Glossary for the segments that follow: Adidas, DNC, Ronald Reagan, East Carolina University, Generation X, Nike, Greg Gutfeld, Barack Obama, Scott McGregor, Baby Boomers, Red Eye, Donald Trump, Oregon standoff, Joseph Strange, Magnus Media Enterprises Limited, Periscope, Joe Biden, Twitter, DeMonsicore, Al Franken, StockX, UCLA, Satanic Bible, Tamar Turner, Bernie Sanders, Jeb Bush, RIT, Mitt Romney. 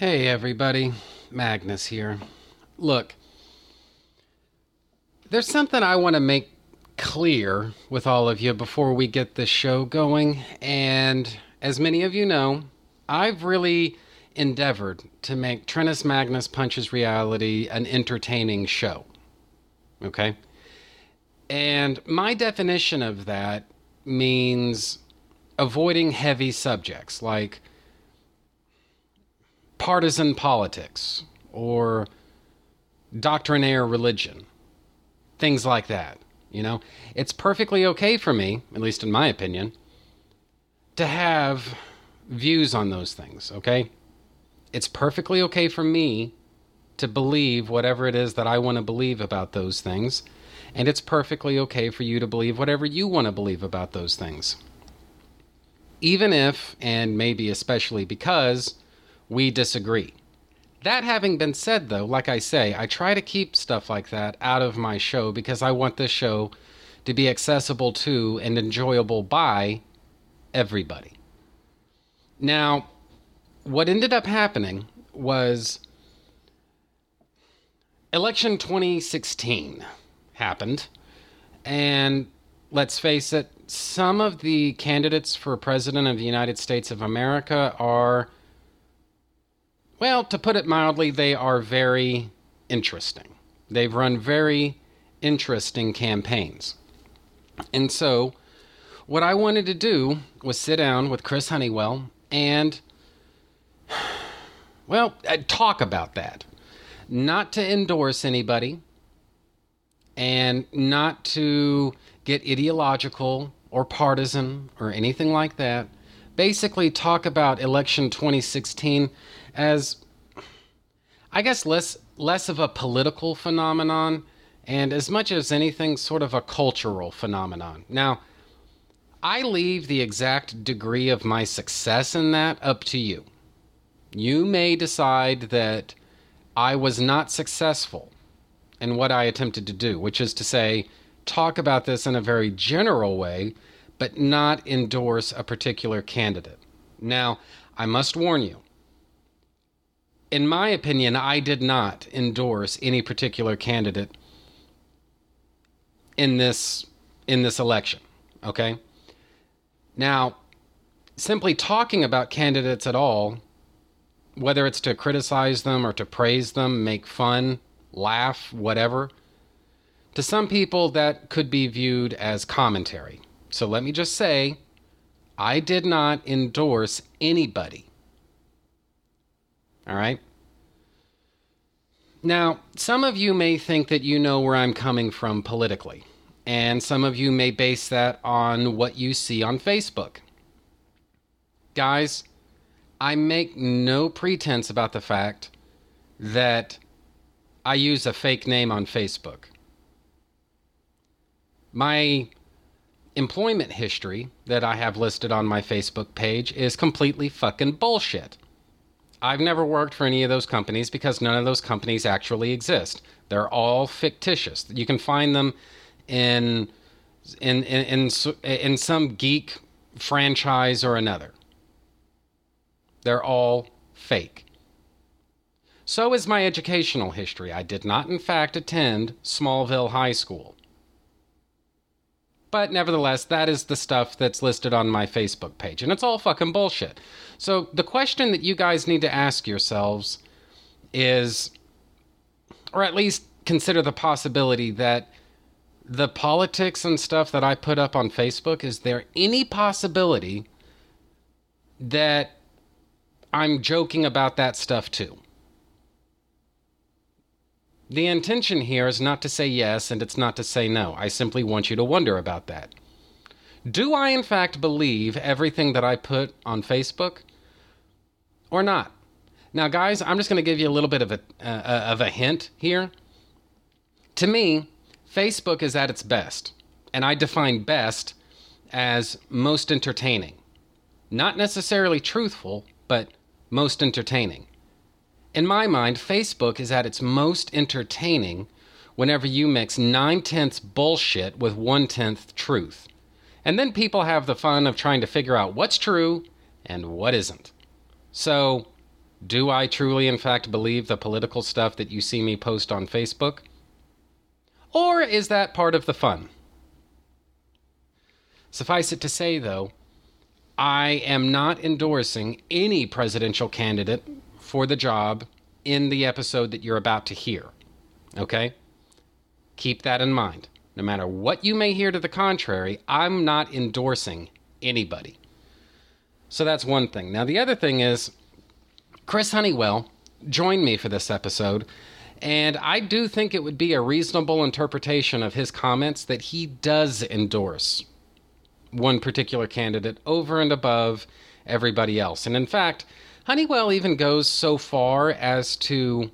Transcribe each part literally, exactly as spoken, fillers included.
Hey everybody, Magnus here. Look, there's something I want to make clear with all of you before we get this show going, and as many of you know, I've really endeavored to make Trentus Magnus Punches Reality an entertaining show, okay? And my definition of that means avoiding heavy subjects like partisan politics or doctrinaire religion, things like that. You know, it's perfectly okay for me, at least in my opinion, to have views on those things, okay? It's perfectly okay for me to believe whatever it is that I want to believe about those things, and it's perfectly okay for you to believe whatever you want to believe about those things. Even if, and maybe especially because, we disagree. That having been said, though, like I say, I try to keep stuff like that out of my show because I want this show to be accessible to and enjoyable by everybody. Now, what ended up happening was election twenty sixteen happened, and let's face it, some of the candidates for president of the United States of America are, well, to put it mildly, they are very interesting. They've run very interesting campaigns. And so what I wanted to do was sit down with Chris Honeywell and, well, talk about that. Not to endorse anybody and not to get ideological or partisan or anything like that. Basically talk about election twenty sixteen as, I guess, less less of a political phenomenon and as much as anything sort of a cultural phenomenon. Now, I leave the exact degree of my success in that up to you. You may decide that I was not successful in what I attempted to do, which is to say, talk about this in a very general way, but not endorse a particular candidate. Now, I must warn you, in my opinion, I did not endorse any particular candidate in this in this election, okay? Now, simply talking about candidates at all, whether it's to criticize them or to praise them, make fun, laugh, whatever, to some people that could be viewed as commentary. So let me just say, I did not endorse anybody. All right. Now, some of you may think that you know where I'm coming from politically, and some of you may base that on what you see on Facebook. Guys, I make no pretense about the fact that I use a fake name on Facebook. My employment history that I have listed on my Facebook page is completely fucking bullshit. I've never worked for any of those companies because none of those companies actually exist. They're all fictitious. You can find them in in in in, in some geek franchise or another. They're all fake. So is my educational history. I did not, in fact, attend Smallville High School. But nevertheless, that is the stuff that's listed on my Facebook page, and it's all fucking bullshit. So the question that you guys need to ask yourselves is, or at least consider the possibility that the politics and stuff that I put up on Facebook, is there any possibility that I'm joking about that stuff too? The intention here is not to say yes, and it's not to say no. I simply want you to wonder about that. Do I, in fact, believe everything that I put on Facebook or not? Now, guys, I'm just going to give you a little bit of a, uh, of a hint here. To me, Facebook is at its best, and I define best as most entertaining. Not necessarily truthful, but most entertaining. In my mind, Facebook is at its most entertaining whenever you mix nine-tenths bullshit with one-tenth truth. And then people have the fun of trying to figure out what's true and what isn't. So Do I truly, in fact, believe the political stuff that you see me post on Facebook? Or is that part of the fun? Suffice it to say, though, I am not endorsing any presidential candidate for the job in the episode that you're about to hear. Okay? Keep that in mind. No matter what you may hear to the contrary, I'm not endorsing anybody. So that's one thing. Now, the other thing is, Chris Honeywell joined me for this episode, and I do think it would be a reasonable interpretation of his comments that he does endorse one particular candidate over and above everybody else. And in fact, Honeywell even goes so far as to,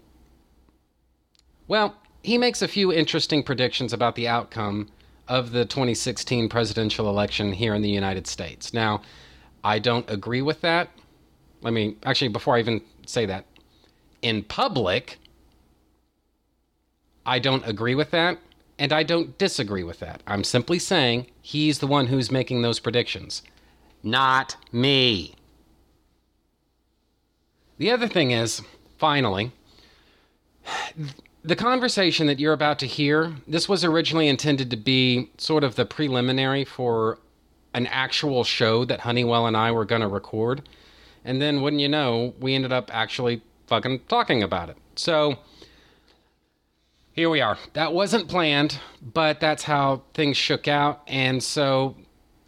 well, he makes a few interesting predictions about the outcome of the twenty sixteen presidential election here in the United States. Now, I don't agree with that. Let me, actually, before I even say that, in public, I don't agree with that, and I don't disagree with that. I'm simply saying he's the one who's making those predictions, not me. The other thing is, finally, the conversation that you're about to hear, this was originally intended to be sort of the preliminary for an actual show that Honeywell and I were going to record. And then, wouldn't you know, we ended up actually fucking talking about it. So, here we are. That wasn't planned, but that's how things shook out. And so,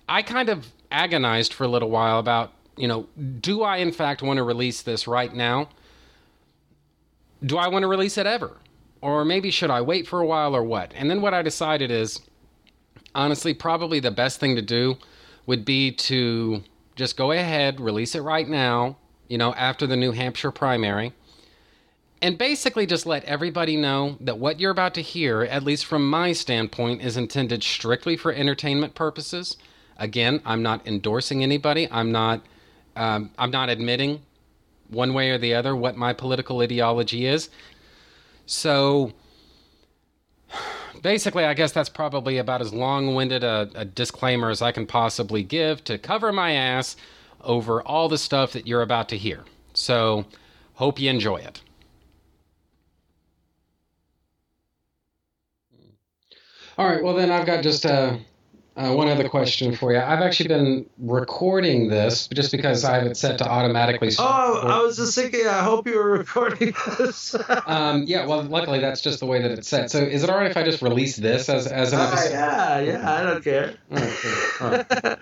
I kind of agonized for a little while about, you know, do I in fact want to release this right now? Do I want to release it ever? Or maybe should I wait for a while or what? And then what I decided is, honestly, probably the best thing to do would be to just go ahead, release it right now, you know, after the New Hampshire primary, and basically just let everybody know that what you're about to hear, at least from my standpoint, is intended strictly for entertainment purposes. Again, I'm not endorsing anybody. I'm not, um, I'm not admitting one way or the other what my political ideology is. So basically, I guess that's probably about as long-winded a, a disclaimer as I can possibly give to cover my ass over all the stuff that you're about to hear. So, hope you enjoy it. All right, well then I've got just uh, uh, one other question for you. I've actually been recording this just because I have it set to automatically start. Oh, recording. I was just thinking, I hope you were recording this. um, yeah, well, luckily that's just the way that it's set. So is it all right if I just release this as, as an episode? Oh, yeah, yeah, I don't care. All right, all right.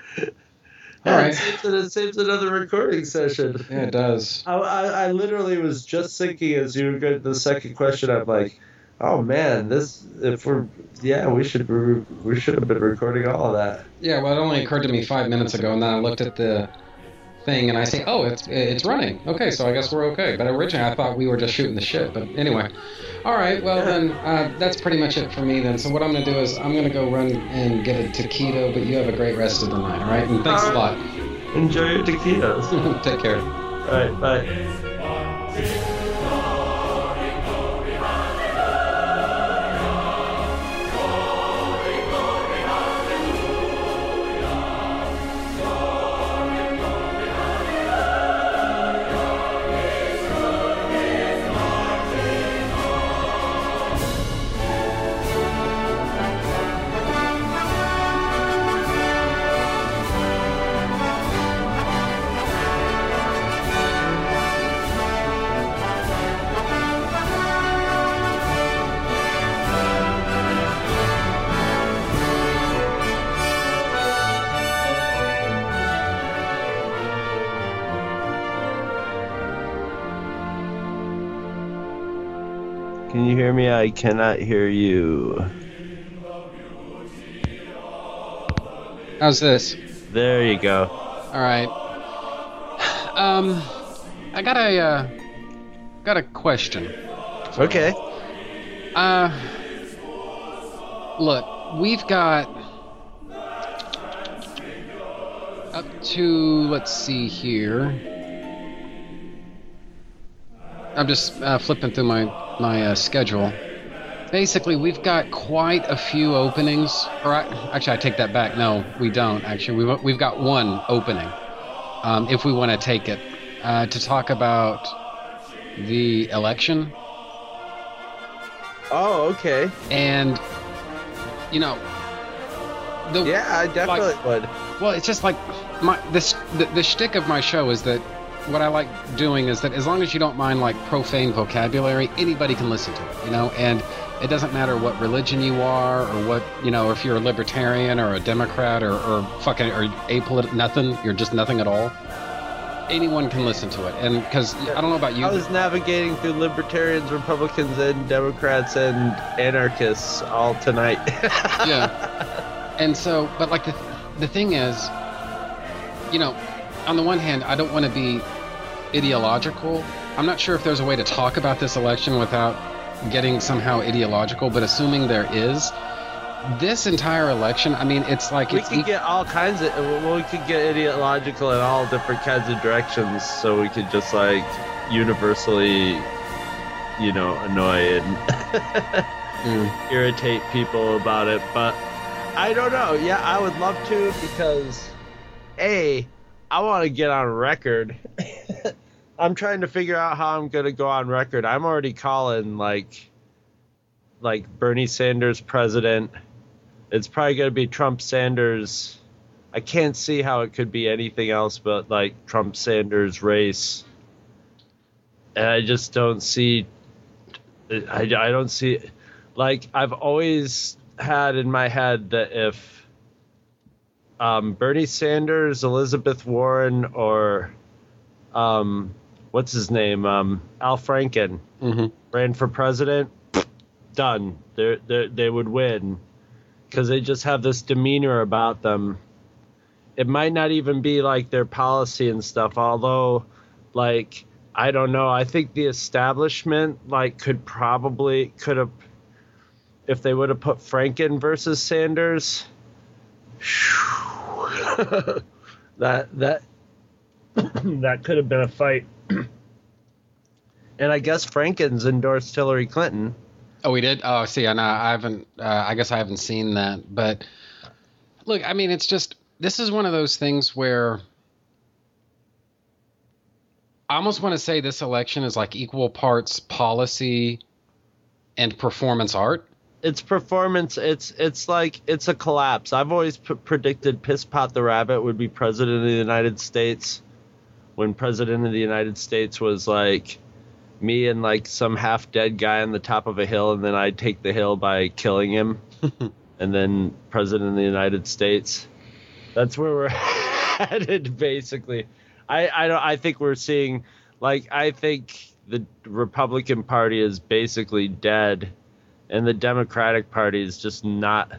All right. It, saves, it saves another recording session. Yeah, it does. I, I, I literally was just thinking as you were getting the second question, I'm like, oh man, this if we're yeah we should we should have been recording all of that. Yeah, well it only occurred to me five minutes ago, and then I looked at the thing and I say, oh it's it's running. Okay, so I guess we're okay. But originally I thought we were just shooting the shit. But anyway, all right, well then uh, that's pretty much it for me then. So what I'm gonna do is I'm gonna go run and get a taquito. But you have a great rest of the night, all right? And thanks a lot. Enjoy your taquitos. Take care. All right, bye. Me, I cannot hear you. How's this? There you go. All right. Um, I got a uh, got a question. Okay. Uh, look, we've got up to let's see here. I'm just uh, flipping through my. my uh, schedule. Basically, we've got quite a few openings. Or I, actually, I take that back. No, we don't. Actually, we've we've got one opening, um, if we want to take it, uh, to talk about the election. Oh, okay. And, you know... The, yeah, I definitely like, would. Well, it's just like... my this the, the shtick of my show is that what I like doing is that as long as you don't mind, like, profane vocabulary, anybody can listen to it, you know? And it doesn't matter what religion you are or what, you know, if you're a libertarian or a Democrat or, or fucking... or apolitical, nothing. You're just nothing at all. Anyone can listen to it, and because I don't know about you, I was navigating through libertarians, Republicans, and Democrats and anarchists all tonight. Yeah, and so, but like the the thing is, you know, on the one hand, I don't want to be ideological. I'm not sure if there's a way to talk about this election without getting somehow ideological, but assuming there is. This entire election, I mean, it's like we it's could e- get all kinds of. Well, we could get ideological in all different kinds of directions, so we could just like universally, you know, annoy and mm. irritate people about it. But I don't know. Yeah, I would love to because A, I want to get on record. I'm trying to figure out how I'm gonna go on record. I'm already calling like, like Bernie Sanders president. It's probably going to be Trump Sanders. I can't see how it could be anything else but like Trump Sanders race. And I just don't see. I, I don't see. Like, I've always had in my head that if um, Bernie Sanders, Elizabeth Warren, or um, what's his name? Um, Al Franken mm-hmm. ran for president, done. They're, they're, they would win. Because they just have this demeanor about them. It might not even be like their policy and stuff, although, like, I don't know. I think the establishment, like, could probably, could have, if they would have put Franken versus Sanders, that, that, that could have been a fight. And I guess Franken's endorsed Hillary Clinton. Oh, we did? Oh, see, I know. I haven't, uh, I guess I haven't seen that. But look, I mean, it's just, this is one of those things where I almost want to say this election is like equal parts policy and performance art. It's performance. It's, it's like, it's a collapse. I've always p- predicted Pisspot the Rabbit would be president of the United States when president of the United States was like, me and like some half dead guy on the top of a hill, and then I'd take the hill by killing him and then president of the United States. That's where we're headed basically. I, I don't I think we're seeing like I think the Republican Party is basically dead and the Democratic Party is just not.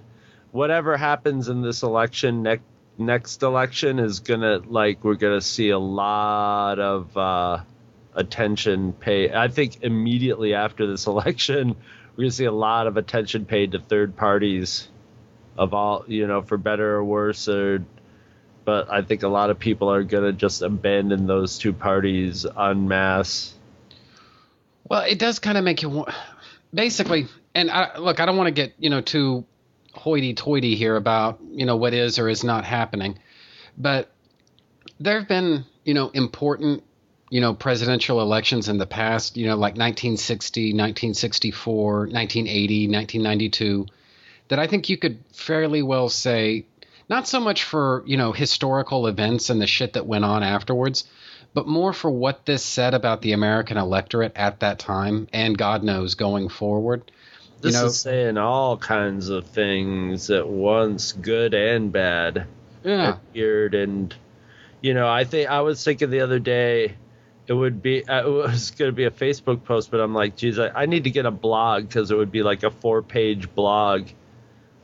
Whatever happens in this election, next next election is gonna like we're gonna see a lot of uh attention paid. I think immediately after this election, we're going to see a lot of attention paid to third parties of all, you know, for better or worse. Or, but I think a lot of people are going to just abandon those two parties en masse. Well, it does kind of make you basically, and I, look, I don't want to get, you know, too hoity-toity here about, you know, what is or is not happening, but there have been, you know, important you know, presidential elections in the past, you know, like nineteen sixty, nineteen sixty-four, nineteen eighty, nineteen ninety-two, that I think you could fairly well say, not so much for, you know, historical events and the shit that went on afterwards, but more for what this said about the American electorate at that time and God knows going forward. This you know, is saying all kinds of things at once, good and bad. Yeah. Weird and, you know, I think I was thinking the other day, it would be it was going to be a Facebook post, but I'm like, geez, I, I need to get a blog because it would be like a four page blog.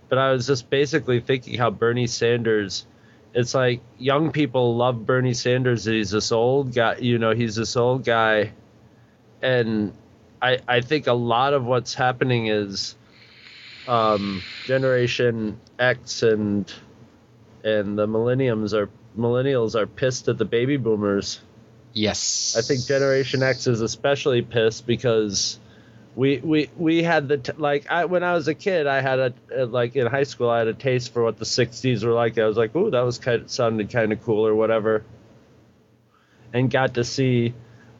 But I was just basically thinking how Bernie Sanders, it's like young people love Bernie Sanders. He's this old guy, you know, he's this old guy. And I, I think a lot of what's happening is um, Generation X and and the Millennials are Millennials are pissed at the Baby Boomers. Yes. I think Generation X is especially pissed because we we we had the t- like I when I was a kid I had a, a like in high school I had a taste for what the sixties were like. I was like, "Ooh, that was kind of, sounded kind of cool or whatever." And got to see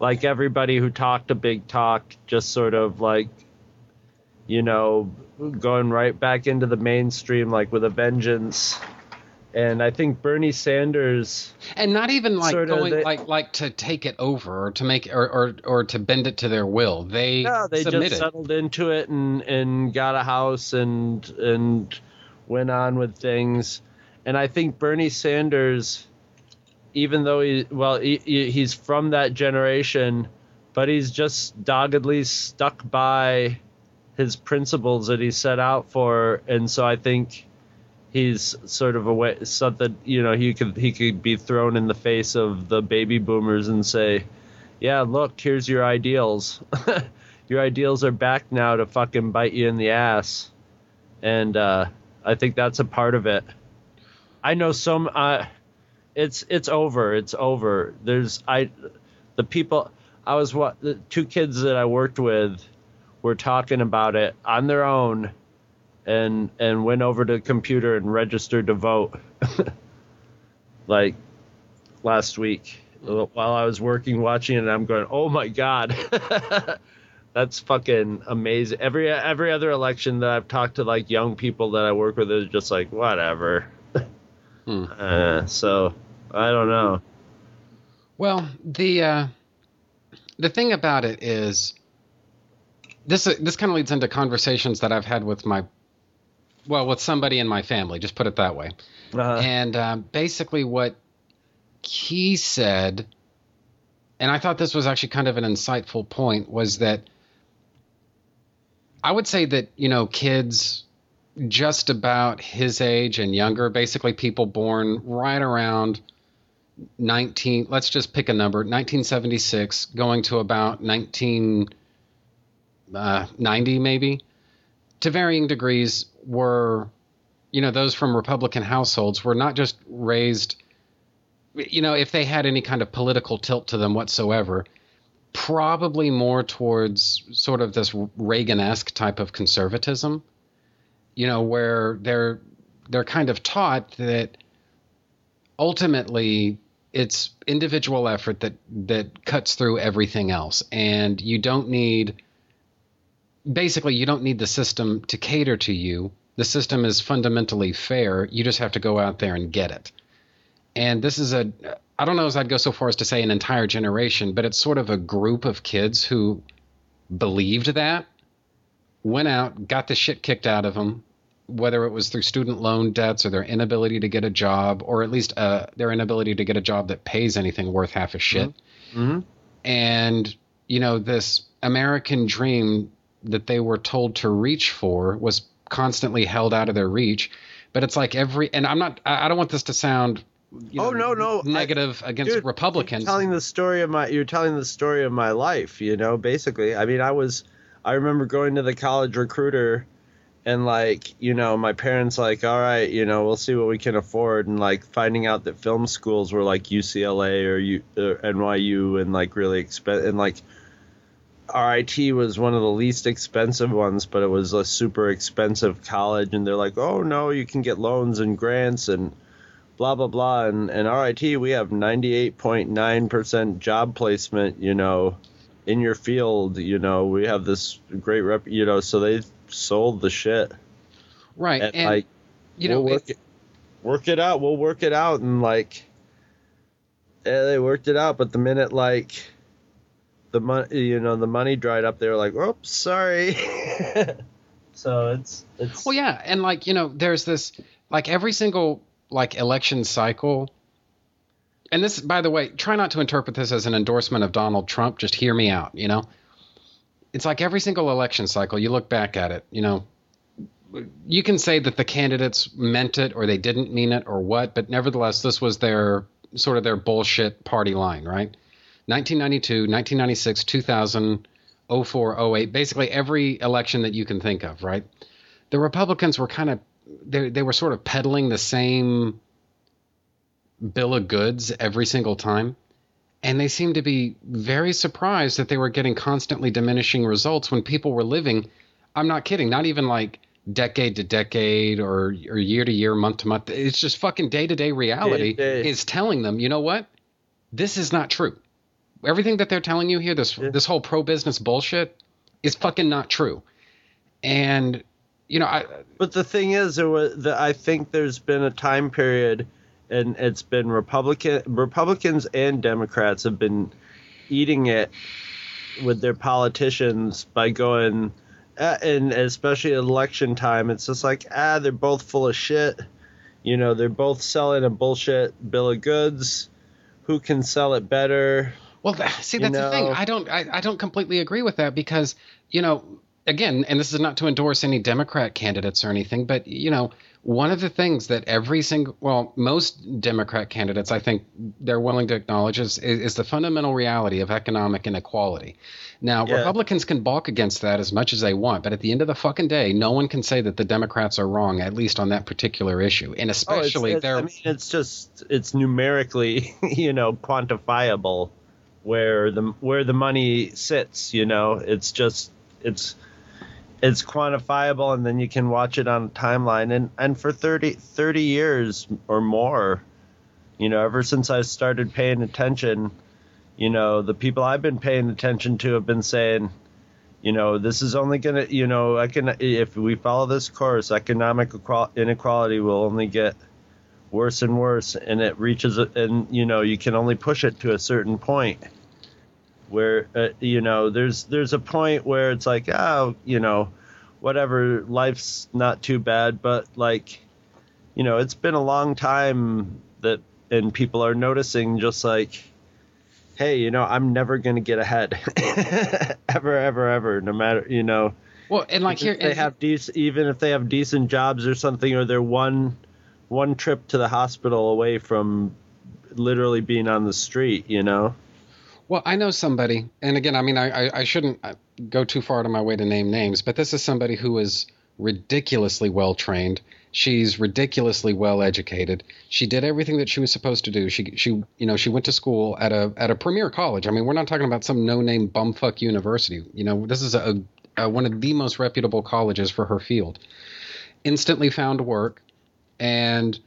like everybody who talked a big talk just sort of like, you know, going right back into the mainstream, like with a vengeance. And I think Bernie Sanders, and not even like going the, like like to take it over or to make or or, or to bend it to their will. They no, they submitted. Just settled into it and, and got a house and and went on with things. And I think Bernie Sanders, even though he well he, he's from that generation, but he's just doggedly stuck by his principles that he set out for. And so I think he's sort of a way, something, you know, he could he could be thrown in the face of the baby boomers and say, yeah, look, here's your ideals. Your ideals are back now to fucking bite you in the ass. And uh, I think that's a part of it. I know some uh, it's it's over. It's over. There's I the people I was what the two kids that I worked with were talking about it on their own. And and went over to the computer and registered to vote like last week while I was working, watching it. And I'm going, oh, my God, that's fucking amazing. Every every other election that I've talked to, like young people that I work with, is just like, whatever. hmm. uh, so I don't know. Well, the uh, the thing about it is this uh, this kind of leads into conversations that I've had with my Well, with somebody in my family, just put it that way. Uh-huh. And um, basically what he said, and I thought this was actually kind of an insightful point, was that I would say that, you know, kids just about his age and younger, basically people born right around nineteen, let's just pick a number, nineteen seventy-six, going to about nineteen ninety maybe, to varying degrees, were, you know, those from Republican households were not just raised, you know, if they had any kind of political tilt to them whatsoever, probably more towards sort of this Reagan-esque type of conservatism, you know, where they're they're kind of taught that ultimately it's individual effort that that cuts through everything else, and you don't need Basically, you don't need the system to cater to you. The system is fundamentally fair. You just have to go out there and get it. And this is a – I don't know if I'd go so far as to say an entire generation, but it's sort of a group of kids who believed that, went out, got the shit kicked out of them, whether it was through student loan debts or their inability to get a job, or at least uh, their inability to get a job that pays anything worth half a shit. Mm-hmm. And, you know, this American dream – that they were told to reach for was constantly held out of their reach. But it's like every, and I'm not, I don't want this to sound you know, oh no no negative I, against dude, Republicans. You're telling the story of my, you're telling the story of my life. You know, basically, I mean, I was, I remember going to the college recruiter, and like, you know, my parents like, all right, you know, we'll see what we can afford, and like finding out that film schools were like U C L A or, U, or N Y U and like really expensive, and like R I T was one of the least expensive ones, but it was a super expensive college. And they're like, oh, no, you can get loans and grants and blah, blah, blah. And, and R I T, we have ninety-eight point nine percent job placement, you know, in your field. You know, we have this great rep, you know, so they sold the shit. Right. And, and like, you we'll know, work it, work it out. We'll work it out. And like, yeah, they worked it out. But the minute, like, the money, you know, the money dried up, they were like, oops, sorry. So it's, it's. Well, yeah. And like, you know, there's this, like every single like election cycle. And this, by the way, try not to interpret this as an endorsement of Donald Trump. Just hear me out. You know, it's like every single election cycle, you look back at it, you know, you can say that the candidates meant it or they didn't mean it or what, but nevertheless, this was their sort of their bullshit party line, right? nineteen ninety-two, nineteen ninety-six, two thousand, oh four, oh eight, basically every election that you can think of, right? The Republicans were kind of they they were sort of peddling the same bill of goods every single time, and they seemed to be very surprised that they were getting constantly diminishing results when people were living, I'm not kidding, not even like decade to decade or, or year to year, month to month. It's just fucking day-to-day reality day-to-day. Is telling them, you know what? This is not true. everything that they're telling you here, this yeah. this whole pro-business bullshit, is fucking not true. And you know, I. But the thing is, it was the, I think there's been a time period, and it's been Republican Republicans and Democrats have been eating it with their politicians by going, uh, and especially election time, it's just like, ah, they're both full of shit. You know, they're both selling a bullshit bill of goods. Who can sell it better? Well, see, that's the thing. I don't, I, I don't completely agree with that because, you know, again, and this is not to endorse any Democrat candidates or anything, but, you know, one of the things that every single, well, most Democrat candidates, I think they're willing to acknowledge is, is, is the fundamental reality of economic inequality. Now, yeah. Republicans can balk against that as much as they want, but at the end of the fucking day, no one can say that the Democrats are wrong, at least on that particular issue. And especially oh, there. I mean, it's just, it's numerically, you know, quantifiable where the, where the money sits, you know, it's just, it's. It's quantifiable, and then you can watch it on a timeline. And, and for thirty, thirty years or more, you know, ever since I started paying attention, you know, the people I've been paying attention to have been saying, you know, this is only going to, you know, I can, if we follow this course, economic inequality will only get worse and worse. And it reaches, and, you know, you can only push it to a certain point. Where, uh, you know, there's there's a point where it's like, oh, you know, whatever, life's not too bad. But like, you know, it's been a long time that and people are noticing just like, hey, you know, I'm never going to get ahead ever, ever, ever, no matter, you know. Well, and like here, they have dec- even if they have decent jobs or something, or they're one one trip to the hospital away from literally being on the street, you know. Well, I know somebody, and again, I mean, I, I, I shouldn't go too far out of my way to name names, but this is somebody who is ridiculously well-trained. She's ridiculously well-educated. She did everything that she was supposed to do. She, she, you know, she went to school at a at a premier college. I mean, we're not talking about some no-name bumfuck university. You know, this is a, a one of the most reputable colleges for her field. Instantly found work, and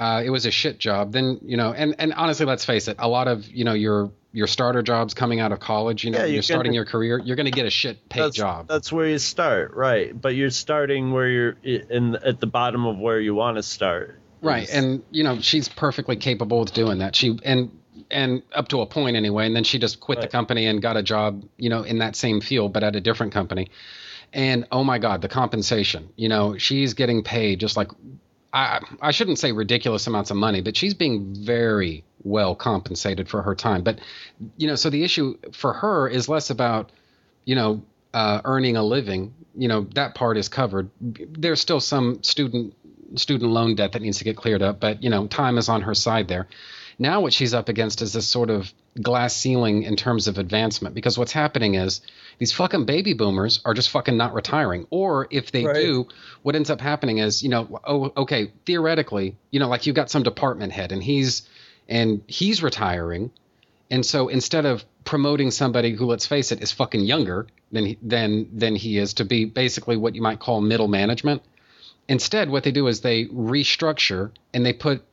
uh, it was a shit job. Then, you know, and, and honestly, let's face it, a lot of, you know, your your starter jobs coming out of college, you know, yeah, you're, you're starting gonna, your career, you're going to get a shit paid that's, job. That's where you start. Right. But you're starting where you're in at the bottom of where you want to start. Right. It's, and, you know, she's perfectly capable of doing that. She and and up to a point anyway. And then she just quit right. the company and got a job, you know, in that same field, but at a different company. And oh, my God, the compensation, you know, she's getting paid just like I, I shouldn't say ridiculous amounts of money, but she's being very well compensated for her time. But, you know, so the issue for her is less about, you know, uh, earning a living. You know, that part is covered. There's still some student student loan debt that needs to get cleared up. But, you know, time is on her side there. Now what she's up against is this sort of glass ceiling in terms of advancement, because what's happening is these fucking baby boomers are just fucking not retiring. Or if they right. do, what ends up happening is, you know, oh, okay, theoretically, you know, like you've got some department head and he's and he's retiring. And so instead of promoting somebody who, let's face it, is fucking younger than than than he is to be basically what you might call middle management, instead what they do is they restructure and they put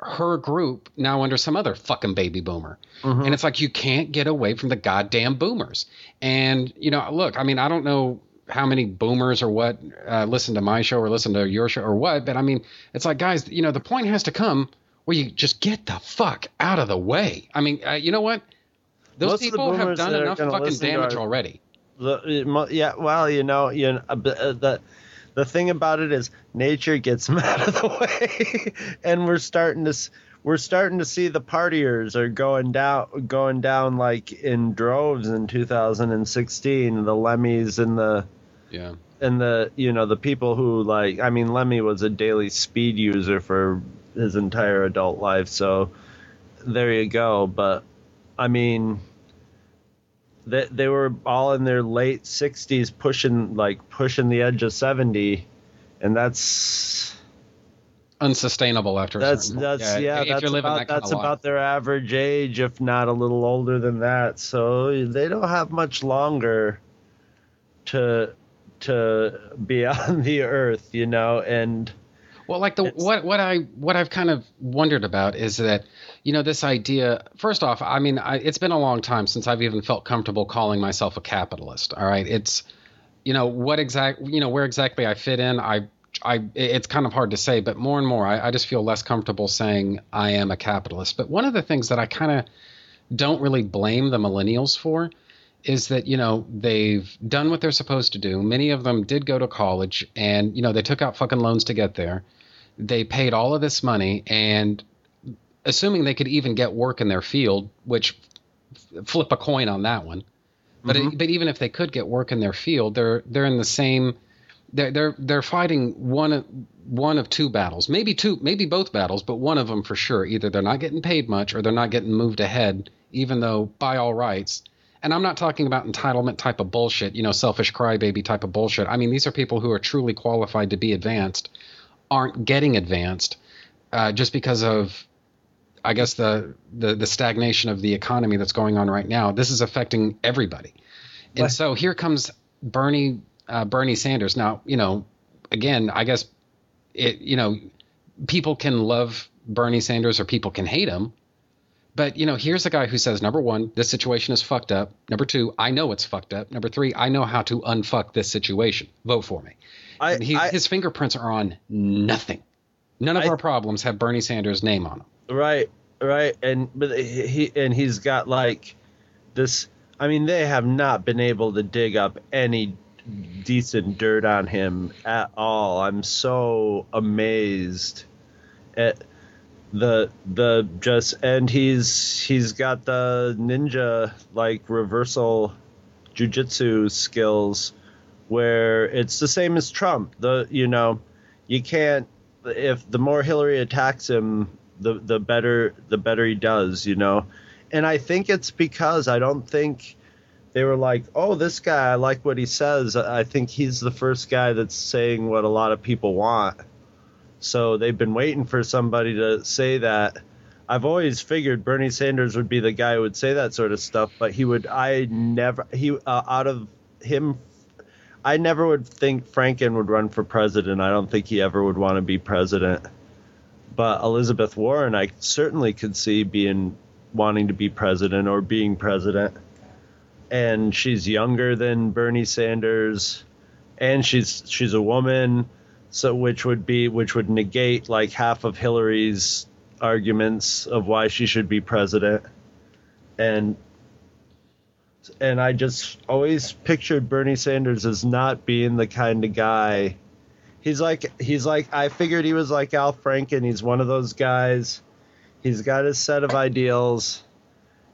her group now under some other fucking baby boomer. Mm-hmm. And it's like, you can't get away from the goddamn boomers. And, you know, look, I mean, I don't know how many boomers or what uh, listen to my show or listen to your show or what, but I mean, it's like, guys, you know, the point has to come where you just get the fuck out of the way. I mean, uh, you know what? Those Most people have done enough fucking damage our, already. The, yeah. Well, you know, you know, uh, the, The thing about it is nature gets them out of the way, and we're starting to we're starting to see the partiers are going down going down like in droves in two thousand sixteen. The Lemmys and the yeah and the you know the people who like I mean Lemmy was a daily speed user for his entire adult life, so there you go. But I mean. They they were all in their late sixties, pushing like pushing the edge of seventy, and that's unsustainable after. That's that's yeah. yeah if that's you're living about, that kind that's of about life. Their average age, if not a little older than that. So they don't have much longer to to be on the earth, you know. And Well, like the it's, what what I what I've kind of wondered about is that, you know, this idea. First off, I mean, I, it's been a long time since I've even felt comfortable calling myself a capitalist. All right, it's, you know, what exact, you know, where exactly I fit in. I I it's kind of hard to say, but more and more I, I just feel less comfortable saying I am a capitalist. But one of the things that I kind of don't really blame the millennials for is that, you know, they've done what they're supposed to do. Many of them did go to college, and, you know, they took out fucking loans to get there. They paid all of this money, and assuming they could even get work in their field, which flip a coin on that one. But mm-hmm. it, but even if they could get work in their field, they're they're in the same they're they're they're fighting one one of two battles, maybe two, maybe both battles, but one of them for sure. Either they're not getting paid much, or they're not getting moved ahead, even though by all rights. And I'm not talking about entitlement type of bullshit, you know, selfish crybaby type of bullshit. I mean, these are people who are truly qualified to be advanced, aren't getting advanced uh, just because of, I guess, the, the the stagnation of the economy that's going on right now. This is affecting everybody. And what? So here comes Bernie uh, Bernie Sanders. Now, you know, again, I guess, it you know, people can love Bernie Sanders or people can hate him. But, you know, here's a guy who says, number one, this situation is fucked up. Number two, I know it's fucked up. Number three, I know how to unfuck this situation. Vote for me. I, he, I, his fingerprints are on nothing. None of I, our problems have Bernie Sanders' name on them. Right, right. And but he and he's got like this. I mean, they have not been able to dig up any decent dirt on him at all. I'm so amazed at The the just and he's he's got the ninja like reversal jujitsu skills where it's the same as Trump. The you know, you can't if the more Hillary attacks him, the, the better the better he does, you know. And I think it's because I don't think they were like, oh, this guy, I like what he says. I think he's the first guy that's saying what a lot of people want. So they've been waiting for somebody to say that. I've always figured Bernie Sanders would be the guy who would say that sort of stuff, but he would, I never, he, uh, out of him, I never would think Franken would run for president. I don't think he ever would want to be president. But Elizabeth Warren, I certainly could see being, wanting to be president or being president. And she's younger than Bernie Sanders, and she's, she's a woman. So which would be which would negate like half of Hillary's arguments of why she should be president. And and I just always pictured Bernie Sanders as not being the kind of guy. He's like he's like I figured he was like Al Franken. He's one of those guys. He's got his set of ideals,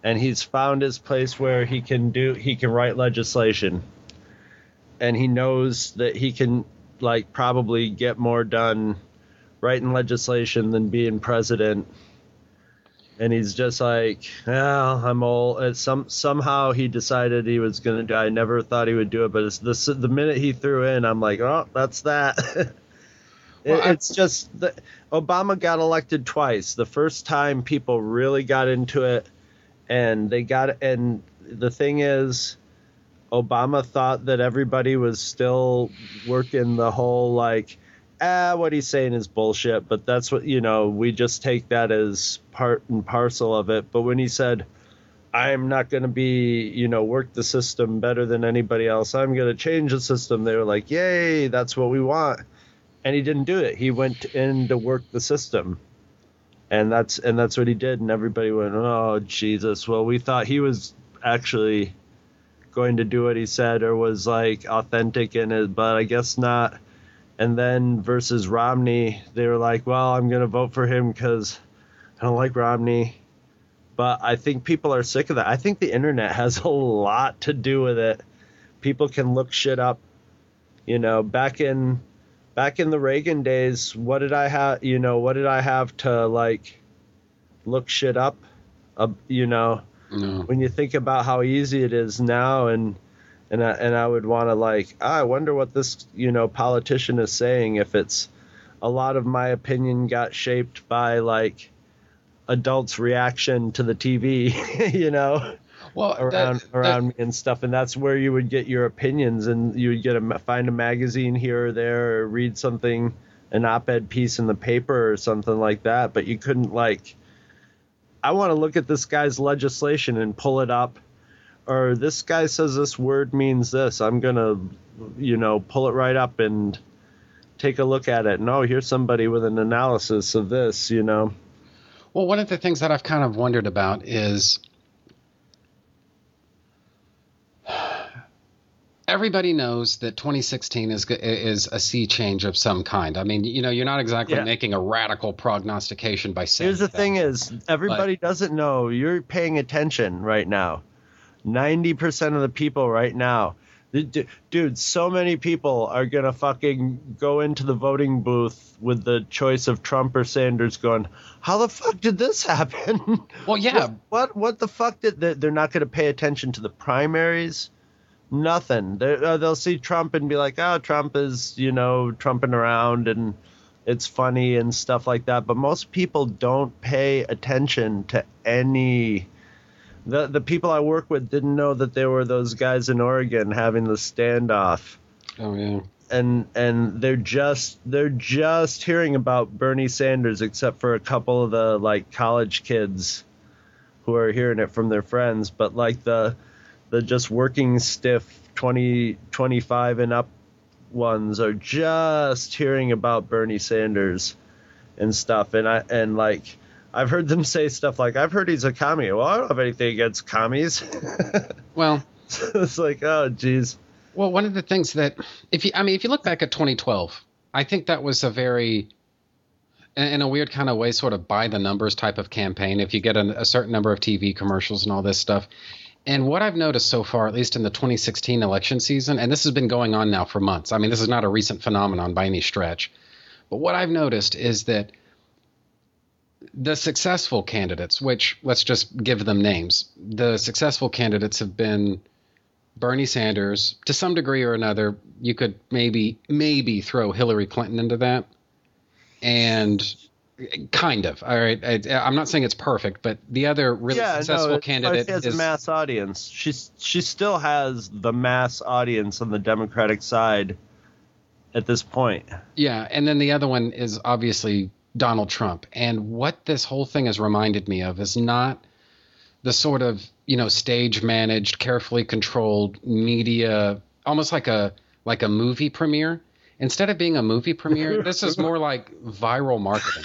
and he's found his place where he can do he can write legislation. And he knows that he can like probably get more done writing legislation than being president. And he's just like, well, I'm old. It's some, somehow he decided he was going to do. I never thought he would do it. But it's this, the minute he threw in, I'm like, oh, that's that. it, well, I, it's just the, Obama got elected twice. The first time people really got into it, and they got, and the thing is, Obama thought that everybody was still working the whole like, ah, what he's saying is bullshit. But that's what, you know, we just take that as part and parcel of it. But when he said, I'm not going to be, you know, work the system better than anybody else, I'm going to change the system, they were like, yay, that's what we want. And he didn't do it. He went in to work the system. And that's and that's what he did. And everybody went, oh, Jesus. Well, we thought he was actually going to do what he said or was like authentic in it, but I guess not. And then versus Romney, they were like, well, I'm going to vote for him because I don't like Romney. But I think people are sick of that. I think the internet has a lot to do with it. People can look shit up. You know, back in back in the Reagan days, what did I have, you know, what did I have to like look shit up, uh, you know? No. When you think about how easy it is now, and and I, and I would want to like, oh, I wonder what this, you know, politician is saying. If it's a lot of my opinion got shaped by like adults' reaction to the T V, you know, well, around that, around that, me and stuff, and that's where you would get your opinions, and you would get a find a magazine here or there, or read something an op-ed piece in the paper or something like that, but you couldn't like, I want to look at this guy's legislation and pull it up, or this guy says this word means this. I'm going to, you know, pull it right up and take a look at it. And, oh, here's somebody with an analysis of this, you know. Well, one of the things that I've kind of wondered about is everybody knows that twenty sixteen is is a sea change of some kind. I mean, you know, you're not exactly yeah. making a radical prognostication by saying. Here's the that, thing is, everybody but, doesn't know. You're paying attention right now. ninety percent of the people right now. Dude, so many people are going to fucking go into the voting booth with the choice of Trump or Sanders going, how the fuck did this happen? Well, yeah. What what, what the fuck did they, – they're not going to pay attention to the primaries? Nothing. They're, they'll see Trump and be like, oh, Trump is, you know, trumping around and it's funny and stuff like that. But most people don't pay attention to any – The the people I work with didn't know that there were those guys in Oregon having the standoff. Oh yeah. And and they're just they're just hearing about Bernie Sanders, except for a couple of the like college kids who are hearing it from their friends. But like the the just working stiff twenty, twenty-five and up ones are just hearing about Bernie Sanders and stuff. And I and like. I've heard them say stuff like, I've heard he's a commie. Well, I don't have anything against commies. Well, it's like, oh, geez. Well, one of the things that if you I mean, if you look back at twenty twelve, I think that was a very in a weird kind of way, sort of by the numbers type of campaign. If you get a, a certain number of T V commercials and all this stuff. And what I've noticed so far, at least in the twenty sixteen election season, and this has been going on now for months. I mean, this is not a recent phenomenon by any stretch. But what I've noticed is that the successful candidates, which let's just give them names, the successful candidates have been Bernie Sanders to some degree or another. You could maybe, maybe throw Hillary Clinton into that. And kind of. All right. I, I'm not saying it's perfect, but the other really yeah, successful no, it's, candidate she has is a mass audience. She's, she still has the mass audience on the Democratic side at this point. Yeah. And then the other one is obviously Donald Trump. And what this whole thing has reminded me of is not the sort of, you know, stage managed, carefully controlled media, almost like a like a movie premiere. Instead of being a movie premiere, this is more like viral marketing.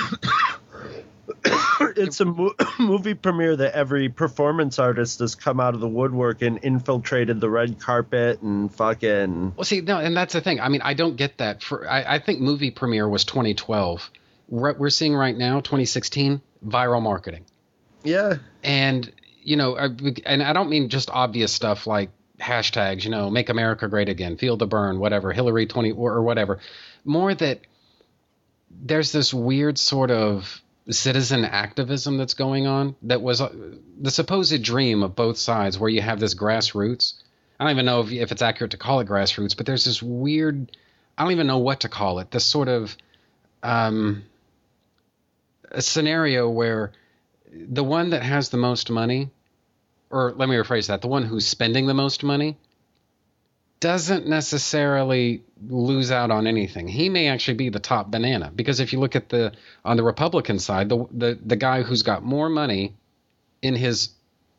It's a mo- movie premiere that every performance artist has come out of the woodwork and infiltrated the red carpet and fucking. Well, see, no, and that's the thing. I mean, I don't get that. For I, I think movie premiere was twenty twelve. What we're seeing right now, twenty sixteen, viral marketing. Yeah. And, you know, I, and I don't mean just obvious stuff like hashtags, you know, make America great again, feel the burn, whatever, Hillary twenty or, or whatever. More that there's this weird sort of citizen activism that's going on that was uh, the supposed dream of both sides where you have this grassroots. I don't even know if, if it's accurate to call it grassroots, but there's this weird, I don't even know what to call it, this sort of um, – a scenario where the one that has the most money, or let me rephrase that, the one who's spending the most money doesn't necessarily lose out on anything. He may actually be the top banana, because if you look at the on the Republican side, the the, the guy who's got more money in his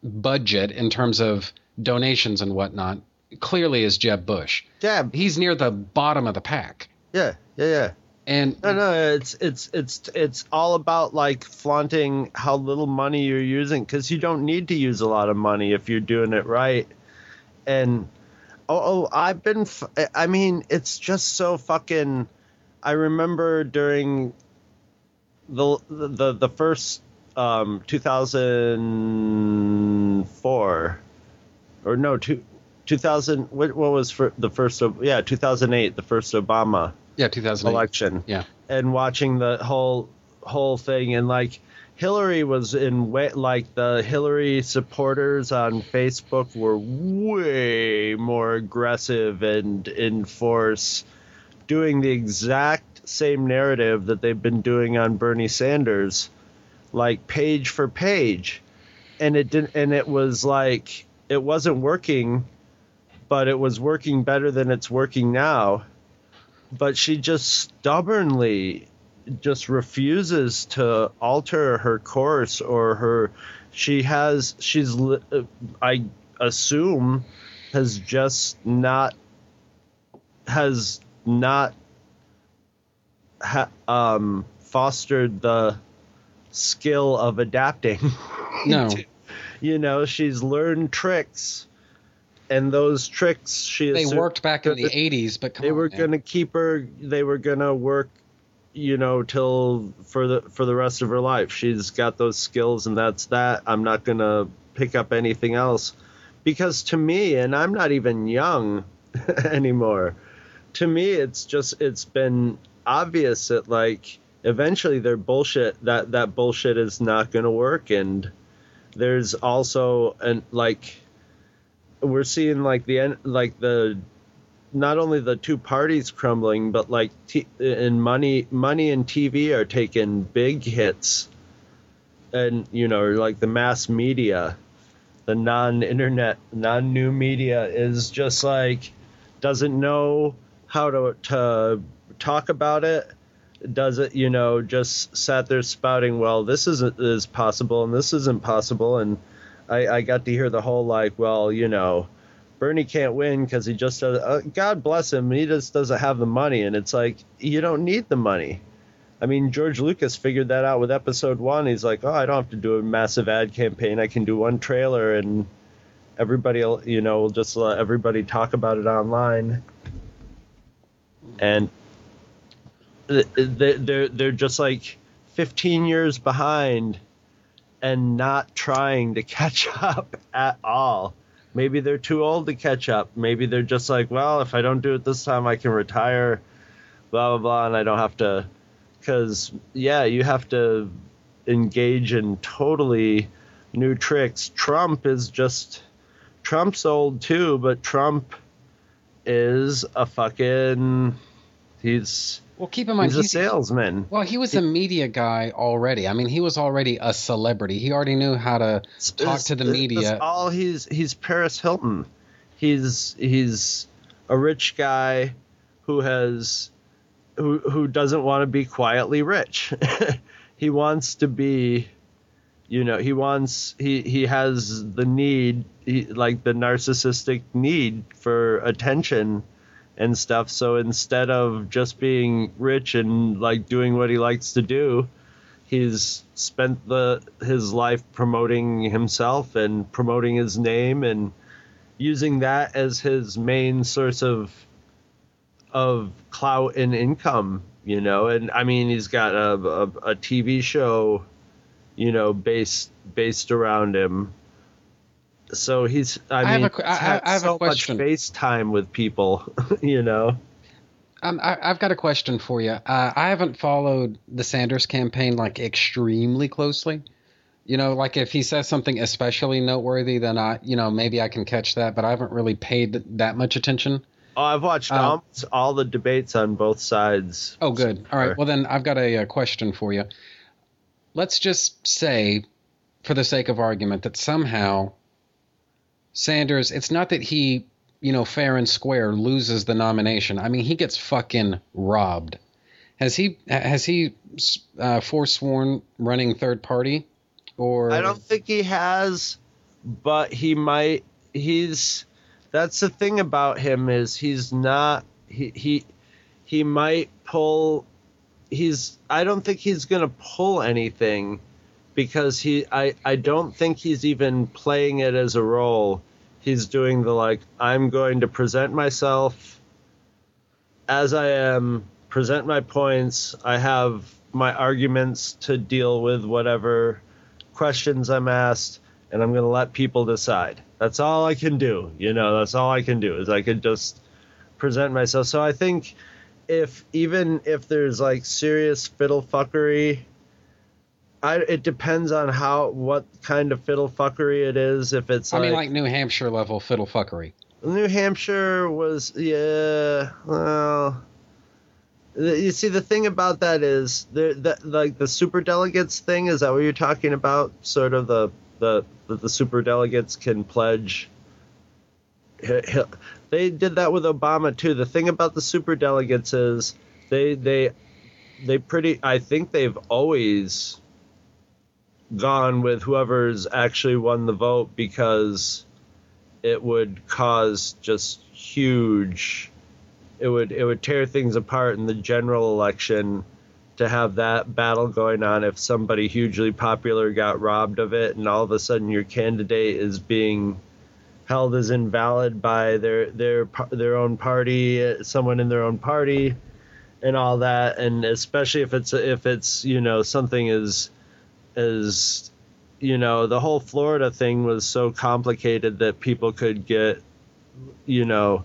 budget in terms of donations and whatnot clearly is Jeb Bush. Jeb. He's near the bottom of the pack. Yeah, yeah, yeah. And no, no, it's it's it's it's all about like flaunting how little money you're using, because you don't need to use a lot of money if you're doing it right. And oh, oh I've been – I mean, it's just so fucking – I remember during the the the first um, two thousand four or no two, two thousand what, what was for the first – yeah, two thousand eight, the first Obama – yeah, two thousand eight election. Yeah, and watching the whole whole thing, and like Hillary was in way, like the Hillary supporters on Facebook were way more aggressive and in force, doing the exact same narrative that they've been doing on Bernie Sanders, like page for page, and it didn't, and it was like it wasn't working, but it was working better than it's working now. but she just stubbornly just refuses to alter her course or her she has she's I assume has just not has not ha, um fostered the skill of adapting. No. to, you know, she's learned tricks. And those tricks, she they worked back in the eighties, but come they on, were going to keep her. They were going to work, you know, till for the for the rest of her life. She's got those skills, and that's that. I'm not going to pick up anything else, because to me, and I'm not even young anymore. To me, it's just it's been obvious that like eventually their bullshit that that bullshit is not going to work, and there's also an like. We're seeing like the end, like the not only the two parties crumbling, but like t- and money, money and T V are taking big hits, and you know, like the mass media, the non-internet, non-new media is just like doesn't know how to to talk about it. Does it, you know, just sat there spouting, well, this isn't is possible and this isn't possible and. I, I got to hear the whole like, well, you know, Bernie can't win because he just doesn't. Uh, God bless him. He just doesn't have the money. And it's like, you don't need the money. I mean, George Lucas figured that out with episode one. He's like, oh, I don't have to do a massive ad campaign. I can do one trailer and everybody, you know, will just let everybody talk about it online. And they're they're just like fifteen years behind. And not trying to catch up at all. Maybe they're too old to catch up. Maybe they're just like, well, if I don't do it this time, I can retire, blah, blah, blah, and I don't have to. Because, yeah, you have to engage in totally new tricks. Trump is just, Trump's old too, but Trump is a fucking, he's... Well, keep in mind, he's a he's, salesman. Well, he was a media guy already. I mean, he was already a celebrity. He already knew how to talk it's, to the media. It's all he's he's Paris Hilton. He's he's a rich guy who has who who doesn't want to be quietly rich. He wants to be, you know, he wants he he has the need he, like the narcissistic need for attention. And stuff. So instead of just being rich and like doing what he likes to do, he's spent the his life promoting himself and promoting his name and using that as his main source of of clout and income, you know. And I mean, he's got a a, a T V show, you know, based based around him. So he's, I, I mean, have a, I, had I have so a question. Much face time with people, you know. Um, I, I've got a question for you. Uh, I haven't followed the Sanders campaign like extremely closely. You know, like if he says something especially noteworthy, then I, you know, maybe I can catch that. But I haven't really paid that much attention. Oh, I've watched um, almost all the debates on both sides. Oh, good. So all right. Well, then I've got a, a question for you. Let's just say, for the sake of argument, that somehow – Sanders, it's not that he, you know, fair and square loses the nomination. I mean, he gets fucking robbed. Has he has he uh, forsworn running third party? Or I don't think he has, but he might. He's that's the thing about him is he's not he he he might pull. He's I don't think he's going to pull anything. Because he, I, I don't think he's even playing it as a role. He's doing the like, I'm going to present myself as I am, present my points. I have my arguments to deal with whatever questions I'm asked, and I'm going to let people decide. That's all I can do. You know, that's all I can do is I could just present myself. So I think if even if there's like serious fiddle fuckery, I, it depends on how what kind of fiddle fuckery it is. If it's I like, mean, like New Hampshire level fiddle fuckery. New Hampshire was yeah. Well, you see, the thing about that is the, the like the superdelegates thing. Is that what you're talking about? Sort of the the the, the superdelegates can pledge They did that with Obama too. The thing about the superdelegates is they they they pretty. I think they've always gone with whoever's actually won the vote because it would cause just huge. It would it would tear things apart in the general election to have that battle going on if somebody hugely popular got robbed of it and all of a sudden your candidate is being held as invalid by their their their own party, someone in their own party, and all that. And especially if it's if it's you know something is is you know the whole Florida thing was so complicated that people could get you know.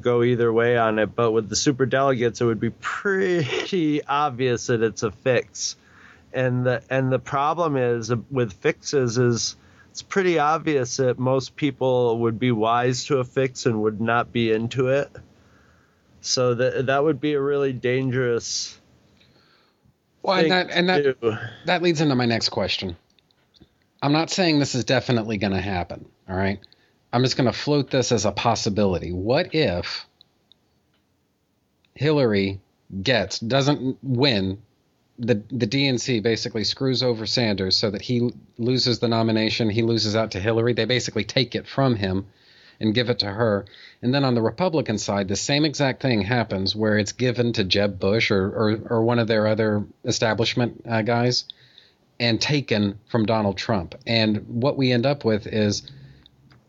go either way on it, but with the superdelegates, it would be pretty obvious that it's a fix. And the and the problem is with fixes is it's pretty obvious that most people would be wise to a fix and would not be into it. So that that would be a really dangerous. Well, thing and that and that do. That leads into my next question. I'm not saying this is definitely going to happen. All right. I'm just going to float this as a possibility. What if Hillary gets, doesn't win, the the D N C basically screws over Sanders so that he loses the nomination, he loses out to Hillary. They basically take it from him and give it to her. And then on the Republican side, the same exact thing happens where it's given to Jeb Bush or, or, or one of their other establishment uh, guys and taken from Donald Trump. And what we end up with is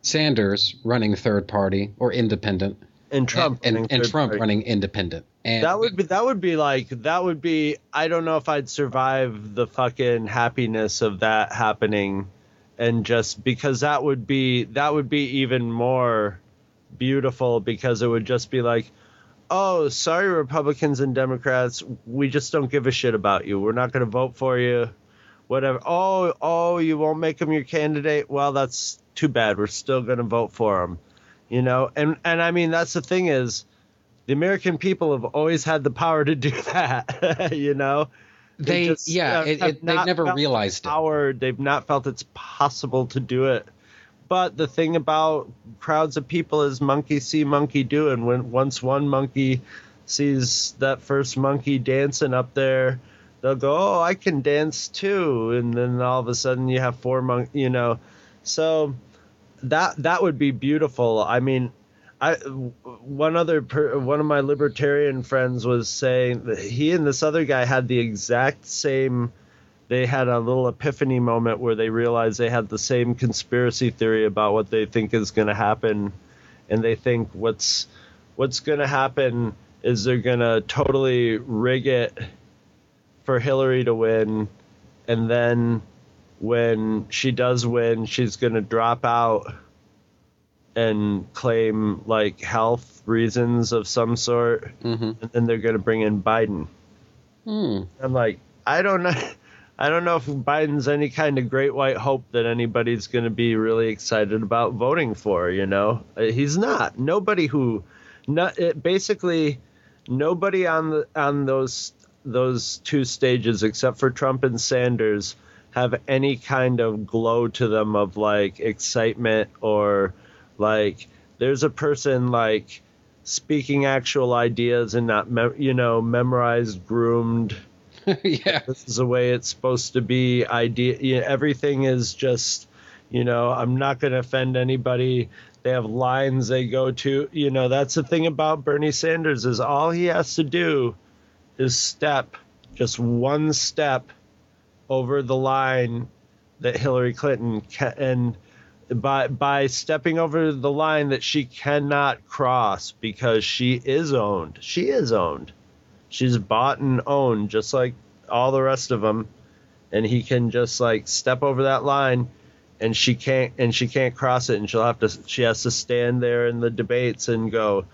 Sanders running third party or independent, and Trump and, and, and Trump party. running independent. And that would be that would be like that would be. I don't know if I'd survive the fucking happiness of that happening, and just because that would be that would be even more beautiful because it would just be like, oh, sorry, Republicans and Democrats, we just don't give a shit about you. We're not going to vote for you. Whatever. Oh, oh, you won't make him your candidate. Well, that's too bad. We're still going to vote for him, you know. And and I mean, that's the thing is, the American people have always had the power to do that, you know. They, they just, yeah, have, it, have it, they've never realized the power. It. They've not felt it's possible to do it. But the thing about crowds of people is monkey see, monkey do. And when once one monkey sees that first monkey dancing up there, they'll go, oh, I can dance too. And then all of a sudden you have four monkeys, you know. So that that would be beautiful. I mean, I one other per, one of my libertarian friends was saying that he and this other guy had the exact same. They had a little epiphany moment where they realized they had the same conspiracy theory about what they think is going to happen. And they think what's what's going to happen is they're going to totally rig it for Hillary to win, and then when she does win, she's going to drop out and claim like health reasons of some sort, mm-hmm. and then they're going to bring in Biden. Mm. I'm like, I don't know, I don't know if Biden's any kind of great white hope that anybody's going to be really excited about voting for. You know, he's not. Nobody who, not it, basically, nobody on the on those. those two stages, except for Trump and Sanders, have any kind of glow to them of like excitement or like there's a person like speaking actual ideas and not, mem- you know, memorized, groomed. Yeah. This is the way it's supposed to be. Idea. You know, everything is just, you know, I'm not going to offend anybody. They have lines they go to, you know, that's the thing about Bernie Sanders is all he has to do is step, just one step over the line that Hillary Clinton can, and by by stepping over the line that she cannot cross because she is owned. She is owned. She's bought and owned just like all the rest of them, and he can just like step over that line and she can't and she can't cross it, and she'll have to she has to stand there in the debates and go,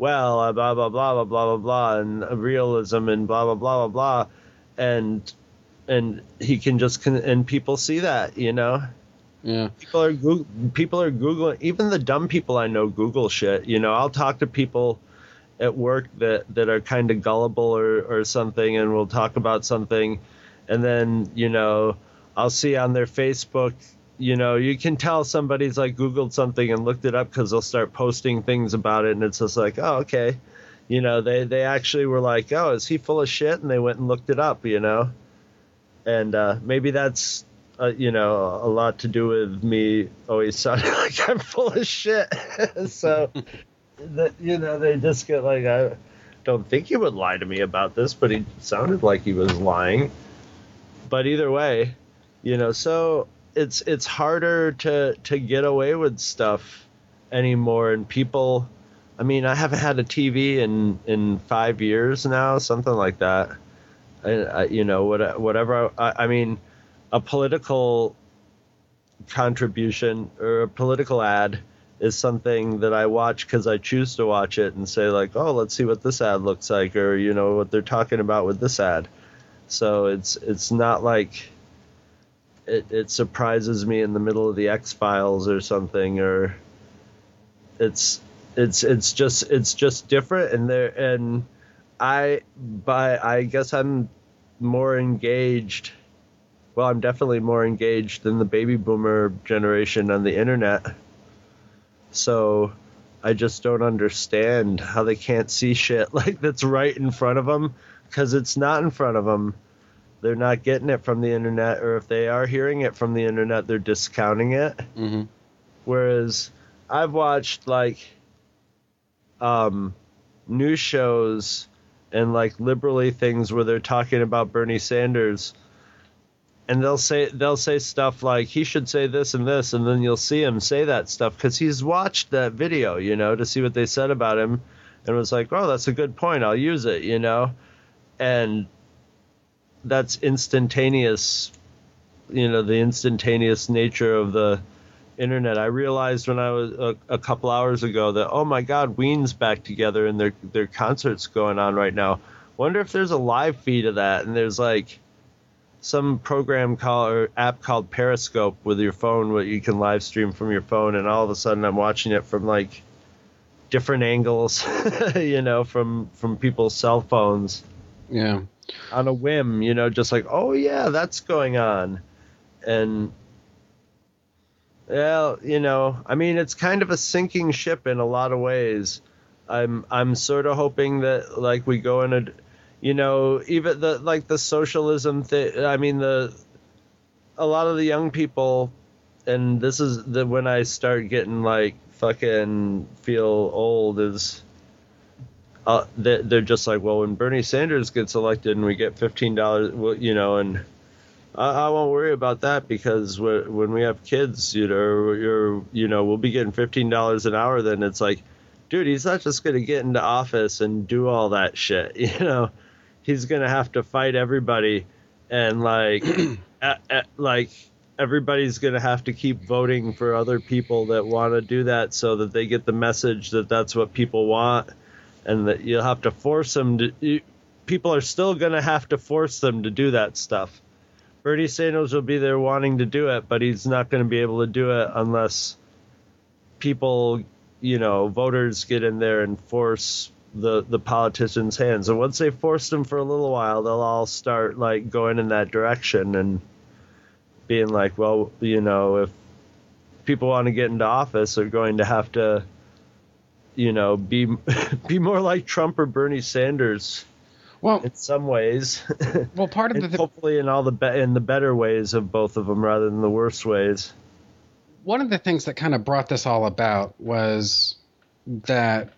well, uh, blah, blah, blah, blah, blah, blah, blah, and uh, realism and blah, blah, blah, blah, blah. And and he can just con- – and people see that, you know? Yeah. People are Goog- people are Googling – even the dumb people I know Google shit. You know, I'll talk to people at work that, that are kind of gullible or, or something, and we'll talk about something. And then, you know, I'll see on their Facebook – You know, you can tell somebody's like Googled something and looked it up because they'll start posting things about it. And it's just like, oh, OK. You know, they, they actually were like, oh, is he full of shit? And they went and looked it up, you know. And uh, maybe that's, uh, you know, a lot to do with me always sounding like I'm full of shit. So, the, you know, they just get like, I don't think he would lie to me about this, but he sounded like he was lying. But either way, you know, so... It's it's harder to, to get away with stuff anymore. And people, I mean, I haven't had a T V in, in five years now, something like that. I, I, you know, what, whatever. I, I mean, a political contribution or a political ad is something that I watch because I choose to watch it and say like, oh, let's see what this ad looks like, or, you know, what they're talking about with this ad. So it's it's not like... It, it surprises me in the middle of the X-Files or something, or it's it's it's just it's just different, and there and I by I guess I'm more engaged. Well, I'm definitely more engaged than the baby boomer generation on the internet. So I just don't understand how they can't see shit like that's right in front of them, because it's not in front of them. They're not getting it from the internet, or if they are hearing it from the internet, they're discounting it. Mm-hmm. Whereas I've watched like um, news shows and like liberally things where they're talking about Bernie Sanders, and they'll say they'll say stuff like he should say this and this, and then you'll see him say that stuff because he's watched that video, you know, to see what they said about him, and was like, oh, that's a good point, I'll use it, you know, and. That's instantaneous, you know, the instantaneous nature of the internet. I realized when I was a, a couple hours ago that, oh my God, Ween's back together and their their concert's going on right now. Wonder if there's a live feed of that, and there's like some program call or app called Periscope with your phone where you can live stream from your phone, and all of a sudden I'm watching it from like different angles, you know, from from people's cell phones. Yeah. On a whim, you know, just like, oh yeah, that's going on. And well, you know, I mean, it's kind of a sinking ship in a lot of ways. I'm I'm sort of hoping that like we go in a, you know, even the like the socialism thing. I mean, the a lot of the young people, and this is the when I start getting like fucking feel old is. Uh, they're just like, well, when Bernie Sanders gets elected and we get fifteen dollars, well, you know, and I, I won't worry about that because when we have kids, you know, or, you know, we'll be getting fifteen dollars an hour. Then it's like, dude, he's not just going to get into office and do all that shit. You know, he's going to have to fight everybody. And like, at, at, like everybody's going to have to keep voting for other people that want to do that so that they get the message that that's what people want. And that you'll have to force them to. You, people are still going to have to force them to do that stuff. Bernie Sanders will be there wanting to do it, but he's not going to be able to do it unless people, you know, voters get in there and force the, the politicians' hands. And once they force them for a little while, they'll all start like going in that direction and being like, well, you know, if people want to get into office, they're going to have to. You know, be be more like Trump or Bernie Sanders. Well, in some ways. Well, part of the th- hopefully in all the be- in the better ways of both of them, rather than the worst ways. One of the things that kind of brought this all about was that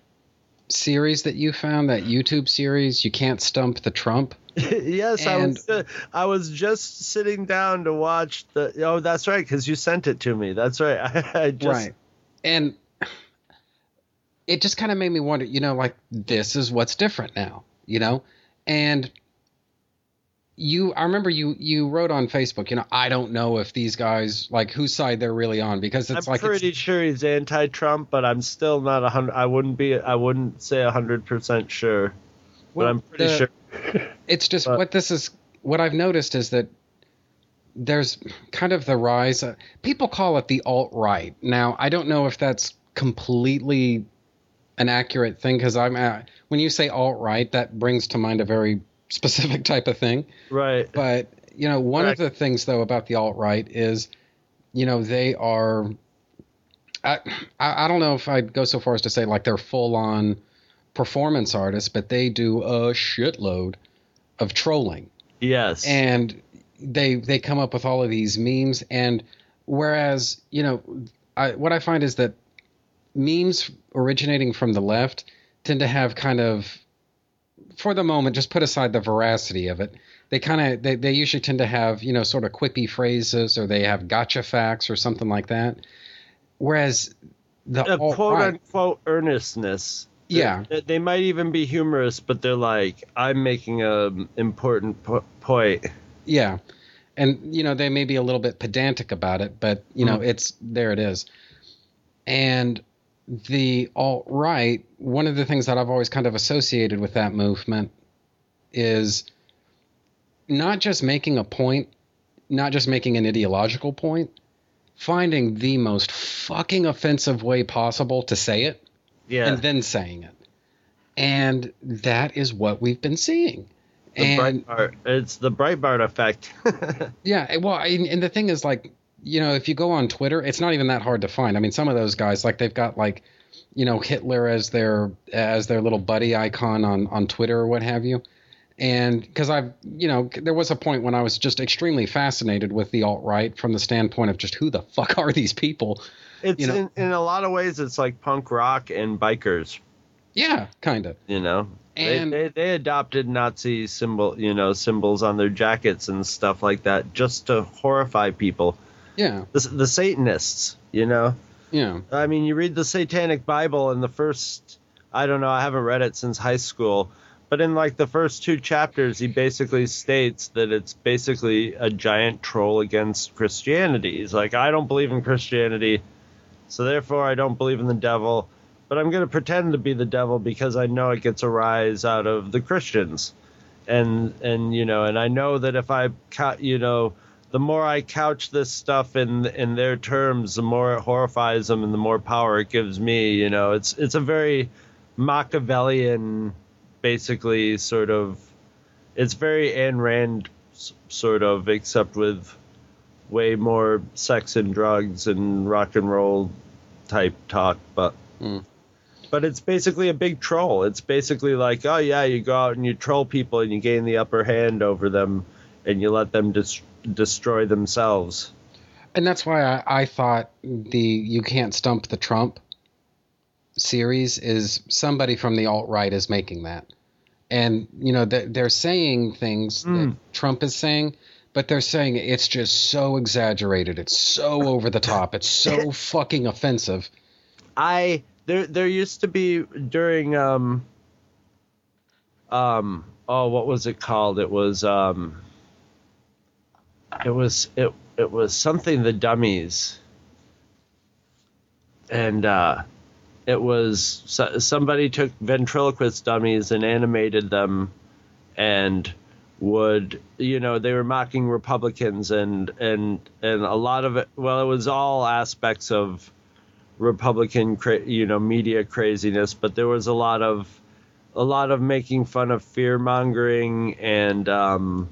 series that you found, that YouTube series, You Can't Stump the Trump. Yes, and... I was uh, I was just sitting down to watch the. Oh, that's right, because you sent it to me. That's right. I, I just... Right, and. It just kind of made me wonder, you know, like, this is what's different now, you know? And you, I remember you, you wrote on Facebook, you know, I don't know if these guys, like, whose side they're really on, because it's I'm like, I'm pretty sure he's anti-Trump, but I'm still not a hundred, I wouldn't be, I wouldn't say a hundred percent sure, well, but I'm pretty the, sure. It's just but, what this is, what I've noticed is that there's kind of the rise of, people call it the alt-right. Now, I don't know if that's completely an accurate thing, because I'm uh, when you say alt-right, that brings to mind a very specific type of thing. Right. But, you know, one Correct. Of the things, though, about the alt-right is you know, they are, I, I don't know if I'd go so far as to say like they're full on performance artists, but they do a shitload of trolling. Yes. And they, they come up with all of these memes. And whereas, you know, I, what I find is that memes originating from the left tend to have kind of, for the moment, just put aside the veracity of it. They kind of, they, they usually tend to have, you know, sort of quippy phrases, or they have gotcha facts or something like that. Whereas the uh, alt-right, quote unquote earnestness. Yeah. They, they might even be humorous, but they're like, I'm making an important po- point. Yeah. And, you know, they may be a little bit pedantic about it, but, you know, mm-hmm. it's, there it is. And the alt-right, one of the things that I've always kind of associated with that movement is not just making a point, not just making an ideological point, finding the most fucking offensive way possible to say it, yeah. and then saying it. And that is what we've been seeing. The and Breitbart, it's the Breitbart effect. Yeah, well, and, and the thing is, like, you know, if you go on Twitter, it's not even that hard to find. I mean, some of those guys, like, they've got, like, you know, Hitler as their as their little buddy icon on, on Twitter or what have you. And because I've, you know, there was a point when I was just extremely fascinated with the alt-right from the standpoint of just who the fuck are these people? It's you know? in, in a lot of ways, it's like punk rock and bikers. Yeah, kind of. You know, and they, they, they adopted Nazi symbol, you know, symbols on their jackets and stuff like that just to horrify people. Yeah. The, the Satanists, you know? Yeah. I mean, you read the Satanic Bible in the first, I don't know, I haven't read it since high school, but in like the first two chapters, he basically states that it's basically a giant troll against Christianity. He's like, I don't believe in Christianity, so therefore I don't believe in the devil, but I'm going to pretend to be the devil because I know it gets a rise out of the Christians. And, and you know, and I know that if I, you know, the more I couch this stuff in in their terms, the more it horrifies them and the more power it gives me. You know, it's it's a very Machiavellian, basically, sort of, it's very Ayn Rand sort of, except with way more sex and drugs and rock and roll type talk. But mm. but it's basically a big troll. It's basically like, oh, yeah, you go out and you troll people and you gain the upper hand over them and you let them destroy. destroy themselves. And that's why I, I thought the You Can't Stump the Trump series is somebody from the alt-right is making that. And, you know, they're, they're saying things mm. that Trump is saying, but they're saying it's just so exaggerated. It's so over the top. It's so fucking offensive. I, there, there used to be during, um, um, oh, what was it called? It was, um, It was it it was something the dummies, and uh, it was so, somebody took ventriloquist dummies and animated them, and would you know they were mocking Republicans and and and a lot of it. Well, it was all aspects of Republican cra- you know media craziness, but there was a lot of a lot of making fun of fear mongering and. Um,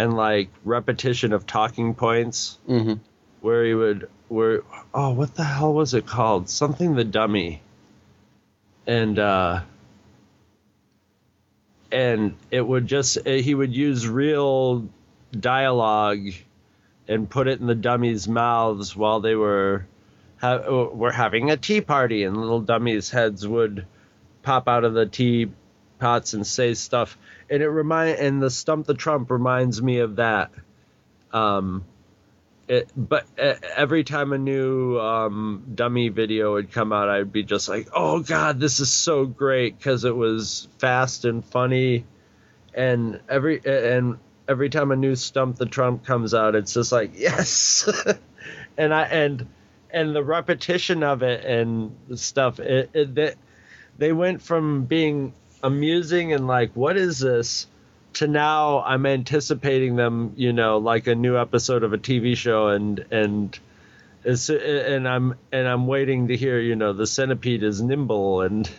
And like repetition of talking points, mm-hmm. where he would, where oh, what the hell was it called? Something the dummy. And uh, and it would just he would use real dialogue, and put it in the dummies' mouths while they were, ha- were having a tea party, and little dummies' heads would pop out of the tea pots and say stuff. And it remind and the Stump the Trump reminds me of that. Um, it, but every time a new um, dummy video would come out, I'd be just like, oh, God, this is so great, because it was fast and funny. And every and every time a new Stump the Trump comes out, it's just like, yes. and I and and the repetition of it and stuff, it, it, they, they went from being amusing and like, what is this, to now I'm anticipating them, you know, like a new episode of a T V show, and and and I'm and I'm waiting to hear, you know, the centipede is nimble and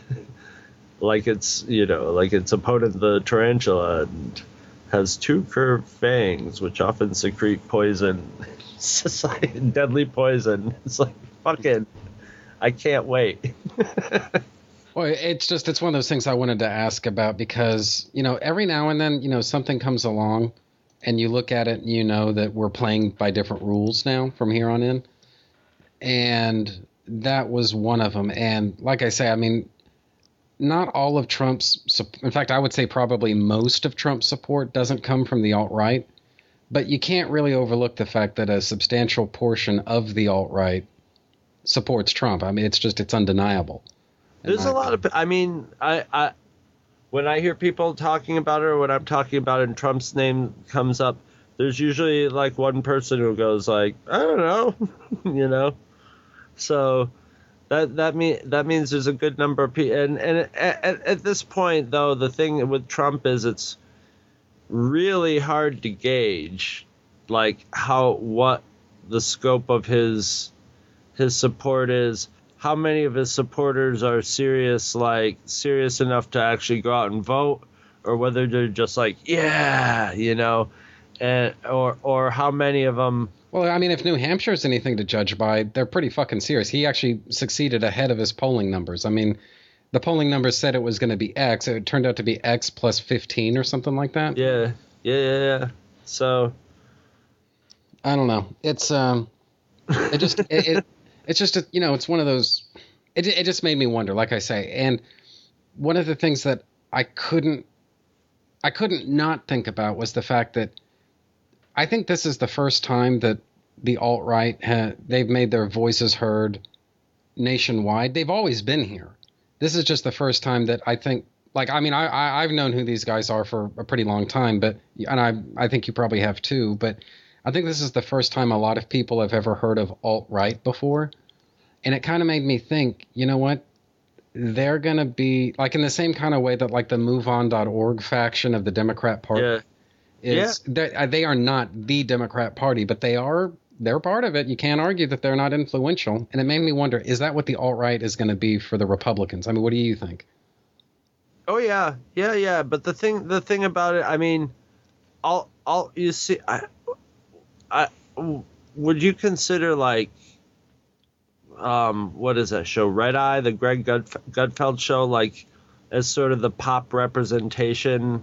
like it's, you know, like it's opponent the tarantula and has two curved fangs, which often secrete poison, society, deadly poison. It's like, fucking, I can't wait. Well, it's just, it's one of those things I wanted to ask about because, you know, every now and then, you know, something comes along and you look at it and you know that we're playing by different rules now from here on in. And that was one of them. And like I say, I mean, not all of Trump's – in fact, I would say probably most of Trump's support doesn't come from the alt-right. But you can't really overlook the fact that a substantial portion of the alt-right supports Trump. I mean, it's just – it's undeniable. There's a lot of – I mean, I, I when I hear people talking about it or when I'm talking about it and Trump's name comes up, there's usually like one person who goes like, I don't know, you know. So – That that mean that means there's a good number of people, and and at, at this point though, the thing with Trump is it's really hard to gauge, like how what the scope of his his support is, how many of his supporters are serious, like serious enough to actually go out and vote, or whether they're just like yeah, you know, and or or how many of them. Well, I mean, if New Hampshire is anything to judge by, they're pretty fucking serious. He actually succeeded ahead of his polling numbers. I mean, the polling numbers said it was going to be X. It turned out to be X plus fifteen or something like that. Yeah, yeah, yeah, yeah. So, I don't know. It's um, it just it, it it's just a, you know, it's one of those. It it just made me wonder, like I say, and one of the things that I couldn't I couldn't not think about was the fact that. I think this is the first time that the alt-right, ha- they've made their voices heard nationwide. They've always been here. This is just the first time that I think – like, I mean, I, I, I've known who these guys are for a pretty long time, but – and I, I think you probably have too. But I think this is the first time a lot of people have ever heard of alt-right before. And it kind of made me think, you know what? They're going to be – like in the same kind of way that like the MoveOn dot org faction of the Democrat Party yeah. – Is yeah. They are not the Democrat Party, but they are they're part of it. You can't argue that they're not influential. And it made me wonder, is that what the alt-right is going to be for the Republicans? I mean, what do you think? Oh, yeah. Yeah, yeah. But the thing the thing about it, I mean, I'll, I'll, you see, I, I, would you consider like um, what is that show? Red Eye, the Greg Gutfeld show, like as sort of the pop representation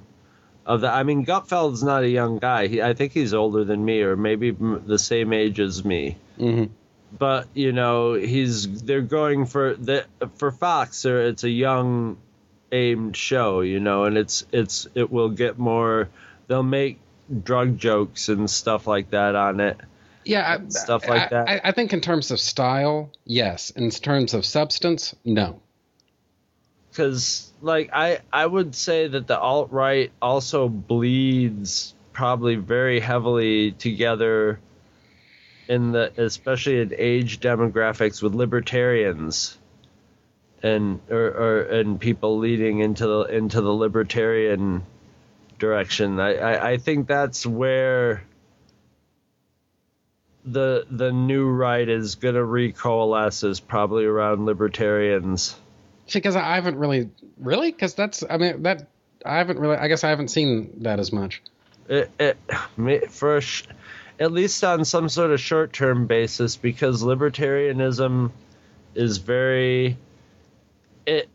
of the, I mean, Gutfeld's not a young guy. He, I think he's older than me, or maybe the same age as me. Mm-hmm. But you know, he's they're going for the for Fox. Or it's a young aimed show, you know, and it's it's it will get more. They'll make drug jokes and stuff like that on it. Yeah, I, stuff like I, that. I, I think in terms of style, yes. In terms of substance, no. Because, like, I, I would say that the alt-right also bleeds probably very heavily together in the – especially in age demographics with libertarians and or, or and people leading into the, into the libertarian direction. I, I, I think that's where the, the new right is going to recoalesce is probably around libertarians. Because I haven't really, really, because that's, I mean, that I haven't really, I guess I haven't seen that as much. It, it for sh- at least on some sort of short-term basis, because libertarianism is very, it.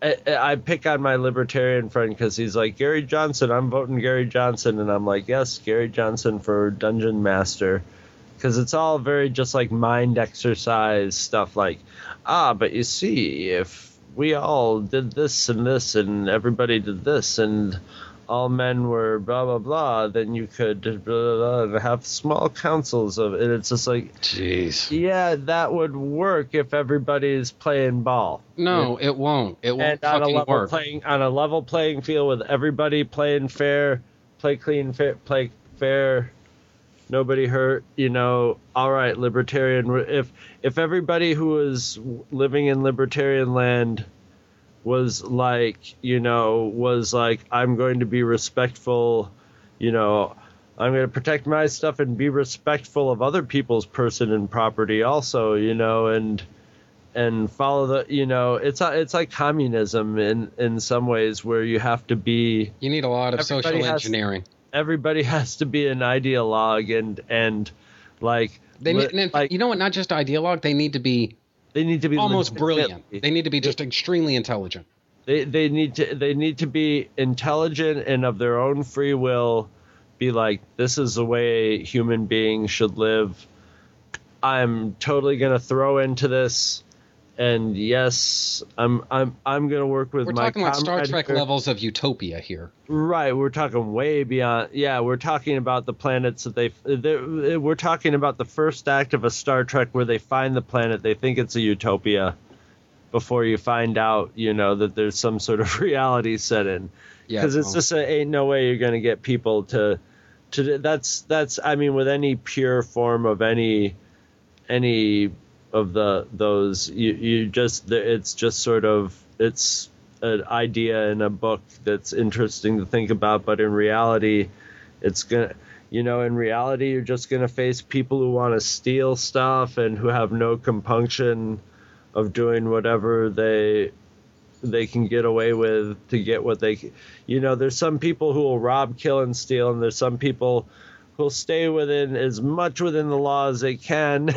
it I pick on my libertarian friend because he's like Gary Johnson. I'm voting Gary Johnson, and I'm like, yes, Gary Johnson for Dungeon Master. Because it's all very just like mind exercise stuff like, ah, but you see, if we all did this and this and everybody did this and all men were blah, blah, blah, then you could blah, blah, blah, have small councils of it. It's just like, jeez, yeah, that would work if everybody's playing ball. No, yeah. It won't. It won't and fucking on a level work. Playing, on a level playing field with everybody playing fair, play clean, fair, play fair. Nobody hurt, you know, all right, libertarian. If if everybody who was living in libertarian land was like, you know, was like, I'm going to be respectful, you know, I'm going to protect my stuff and be respectful of other people's person and property also, you know, and and follow the, you know, it's it's like communism in, in some ways, where you have to be. You need a lot of social engineering. To, everybody has to be an ideologue and and like they need, and if, like, you know what? Not just ideologue. They need to be. They need to be almost brilliant. They need to be just extremely intelligent. They they need to they need to be intelligent and of their own free will, be like, this is the way human beings should live. I'm totally gonna throw into this, and yes, I'm I'm I'm gonna work with. We're my talking like Star Trek here. Levels of utopia here. Right, we're talking way beyond. Yeah, we're talking about the planets that they. We're talking about the first act of a Star Trek where they find the planet. They think it's a utopia. Before you find out, you know, that there's some sort of reality set in, because yeah, it's just a, ain't no way you're going to get people to to that's that's I mean, with any pure form of any any of the those you, you just it's just sort of it's an idea in a book that's interesting to think about. But in reality, it's going to you know, in reality, you're just going to face people who want to steal stuff and who have no compunction of doing whatever they they can get away with to get what they, you know, there's some people who will rob, kill, and steal, and there's some people who'll stay within as much within the law as they can,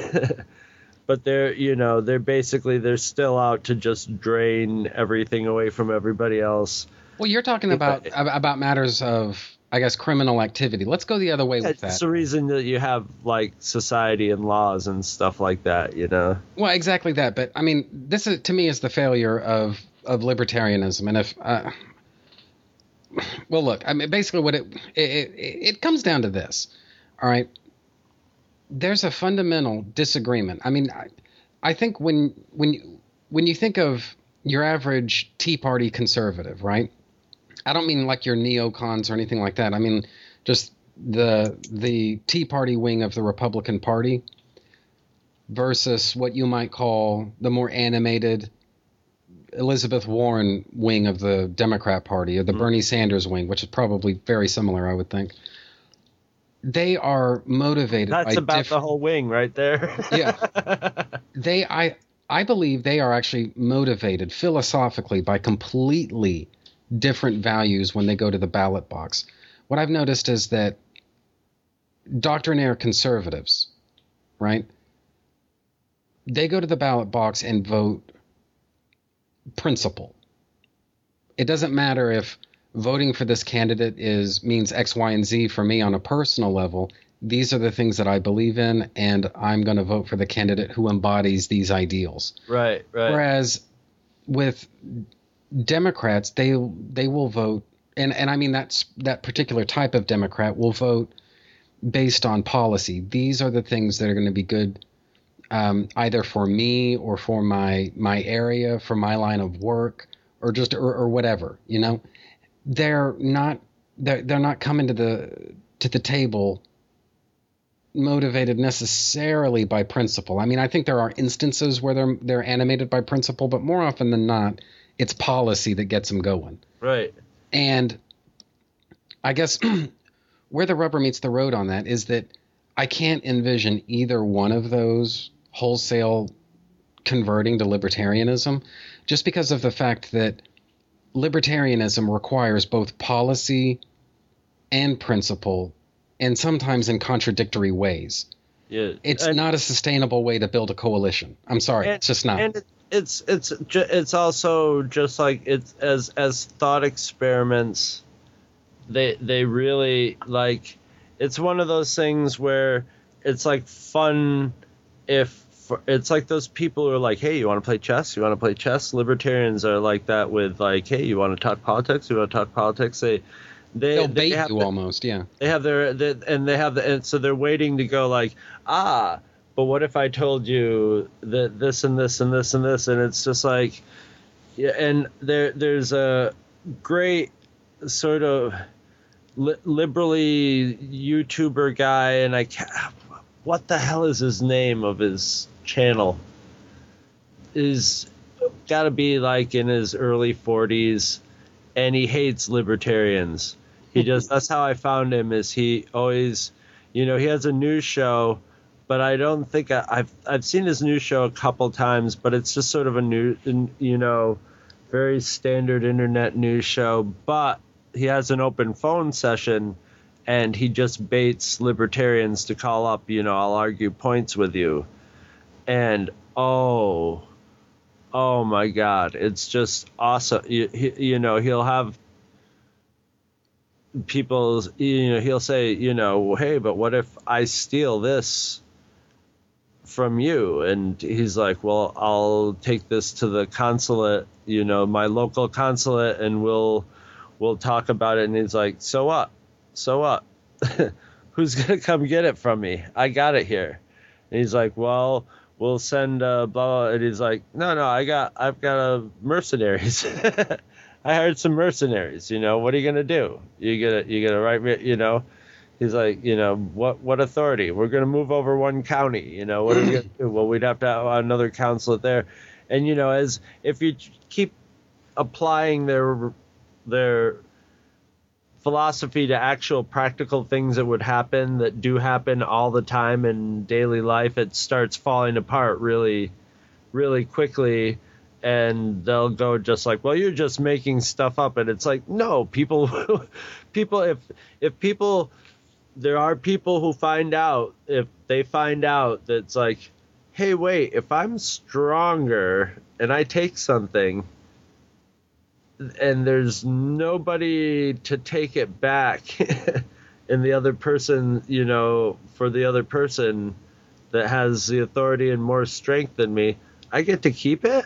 but they're, you know, they're basically, they're still out to just drain everything away from everybody else. Well, you're talking about about matters of, I guess, criminal activity. Let's go the other way yeah, with that. That's the reason that you have, like, society and laws and stuff like that, you know? Well, exactly that. But, I mean, this is, to me, is the failure of, of libertarianism. And if uh, – well, look, I mean, basically what it, it – it, it comes down to this, all right? There's a fundamental disagreement. I mean, I, I think when when when you think of your average Tea Party conservative, right? I don't mean like your neocons or anything like that. I mean just the the Tea Party wing of the Republican Party versus what you might call the more animated Elizabeth Warren wing of the Democrat Party, or the mm-hmm. Bernie Sanders wing, which is probably very similar, I would think. They are motivated That's by about diff- the whole wing right there. yeah. They I I believe they are actually motivated philosophically by completely different values when they go to the ballot box. What I've noticed is that doctrinaire conservatives, right, they go to the ballot box and vote principle. It doesn't matter if voting for this candidate is means X, Y, and Z for me on a personal level. These are the things that I believe in, and I'm going to vote for the candidate who embodies these ideals. Right, right. Whereas with Democrats, they they will vote, and, and I mean that's that particular type of Democrat will vote based on policy. These are the things that are going to be good um, either for me or for my my area, for my line of work, or just or, or whatever. You know, they're not they're they're not coming to the to the table motivated necessarily by principle. I mean, I think there are instances where they're they're animated by principle, but more often than not, it's policy that gets them going. Right. And I guess where the rubber meets the road on that is that I can't envision either one of those wholesale converting to libertarianism, just because of the fact that libertarianism requires both policy and principle, and sometimes in contradictory ways. Yeah. It's and, not a sustainable way to build a coalition. I'm sorry. And, it's just not. And it- It's it's it's also just like it's as as thought experiments. They they really like it's one of those things where it's like fun if for, it's like those people who are like, hey, you want to play chess? You want to play chess? Libertarians are like that with like, hey, you want to talk politics? You want to talk politics? They they they'll they bait have you the, almost, yeah. They have their they, and they have the and so they're waiting to go like ah. But what if I told you that this and this and this and this, and it's just like, yeah, and there there's a great sort of li- liberally YouTuber guy, and I can't, what the hell is his name of his channel? Is got to be like in his early forties, and he hates libertarians. He just that's how I found him. Is he always, you know, he has a news show. but I don't think I, I've I've seen his new show a couple times, but it's just sort of a new, you know, very standard internet news show. But he has an open phone session, and he just baits libertarians to call up, you know, I'll argue points with you. And oh, oh my God, it's just awesome. You, you know, he'll have people, you know, he'll say, you know, hey, but what if I steal this from you? And he's like, well, I'll take this to the consulate, you know, my local consulate, and we'll we'll talk about it. And he's like, so what? So what? Who's going to come get it from me? I got it here. And he's like, well, we'll send a blah, blah. And he's like, no, no, I got, I've got a mercenaries. I hired some mercenaries, you know, what are you going to do? You gonna, you gonna write me, you know, he's like, you know, what, what authority? We're going to move over one county, you know, what are we going to do? Well, we'd have to have another consulate there. And, you know, as if you keep applying their, their philosophy to actual practical things that would happen, that do happen all the time in daily life, it starts falling apart really, really quickly. And they'll go just like, well, you're just making stuff up. And it's like, no, people, people, if, if people, there are people who find out, if they find out that's like, hey, wait, if I'm stronger and I take something and there's nobody to take it back and the other person, you know, for the other person that has the authority and more strength than me, I get to keep it.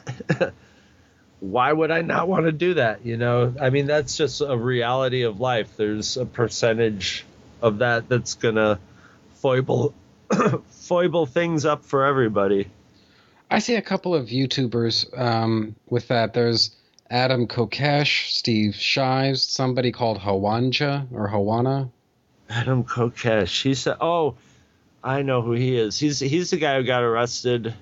Why would I not want to do that? You know, I mean, that's just a reality of life. There's a percentage of that that's going to foible, foible things up for everybody. I see a couple of YouTubers um, with that. There's Adam Kokesh, Steve Shives, somebody called Hawanja or Hawana. Adam Kokesh. He said, oh, I know who he is. He's, he's the guy who got arrested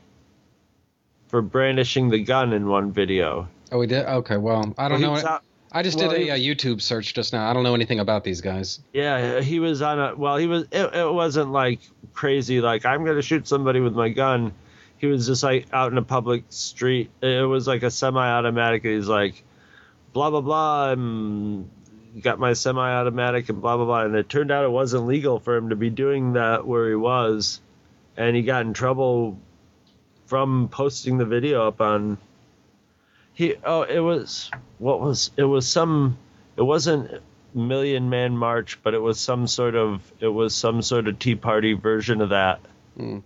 for brandishing the gun in one video. Oh, we did? Okay, well, I don't well, know. It, out, I just well, did a, a YouTube search just now. I don't know anything about these guys. Yeah, he was on a... Well, he was. It, it wasn't, like, crazy, like, I'm going to shoot somebody with my gun. He was just, like, out in a public street. It was, like, a semi-automatic. He's like, blah, blah, blah, I'm got my semi-automatic and blah, blah, blah. And it turned out it wasn't legal for him to be doing that where he was. And he got in trouble from posting the video up on he oh it was what was it was some it wasn't Million Man March, but it was some sort of it was some sort of Tea Party version of that mm.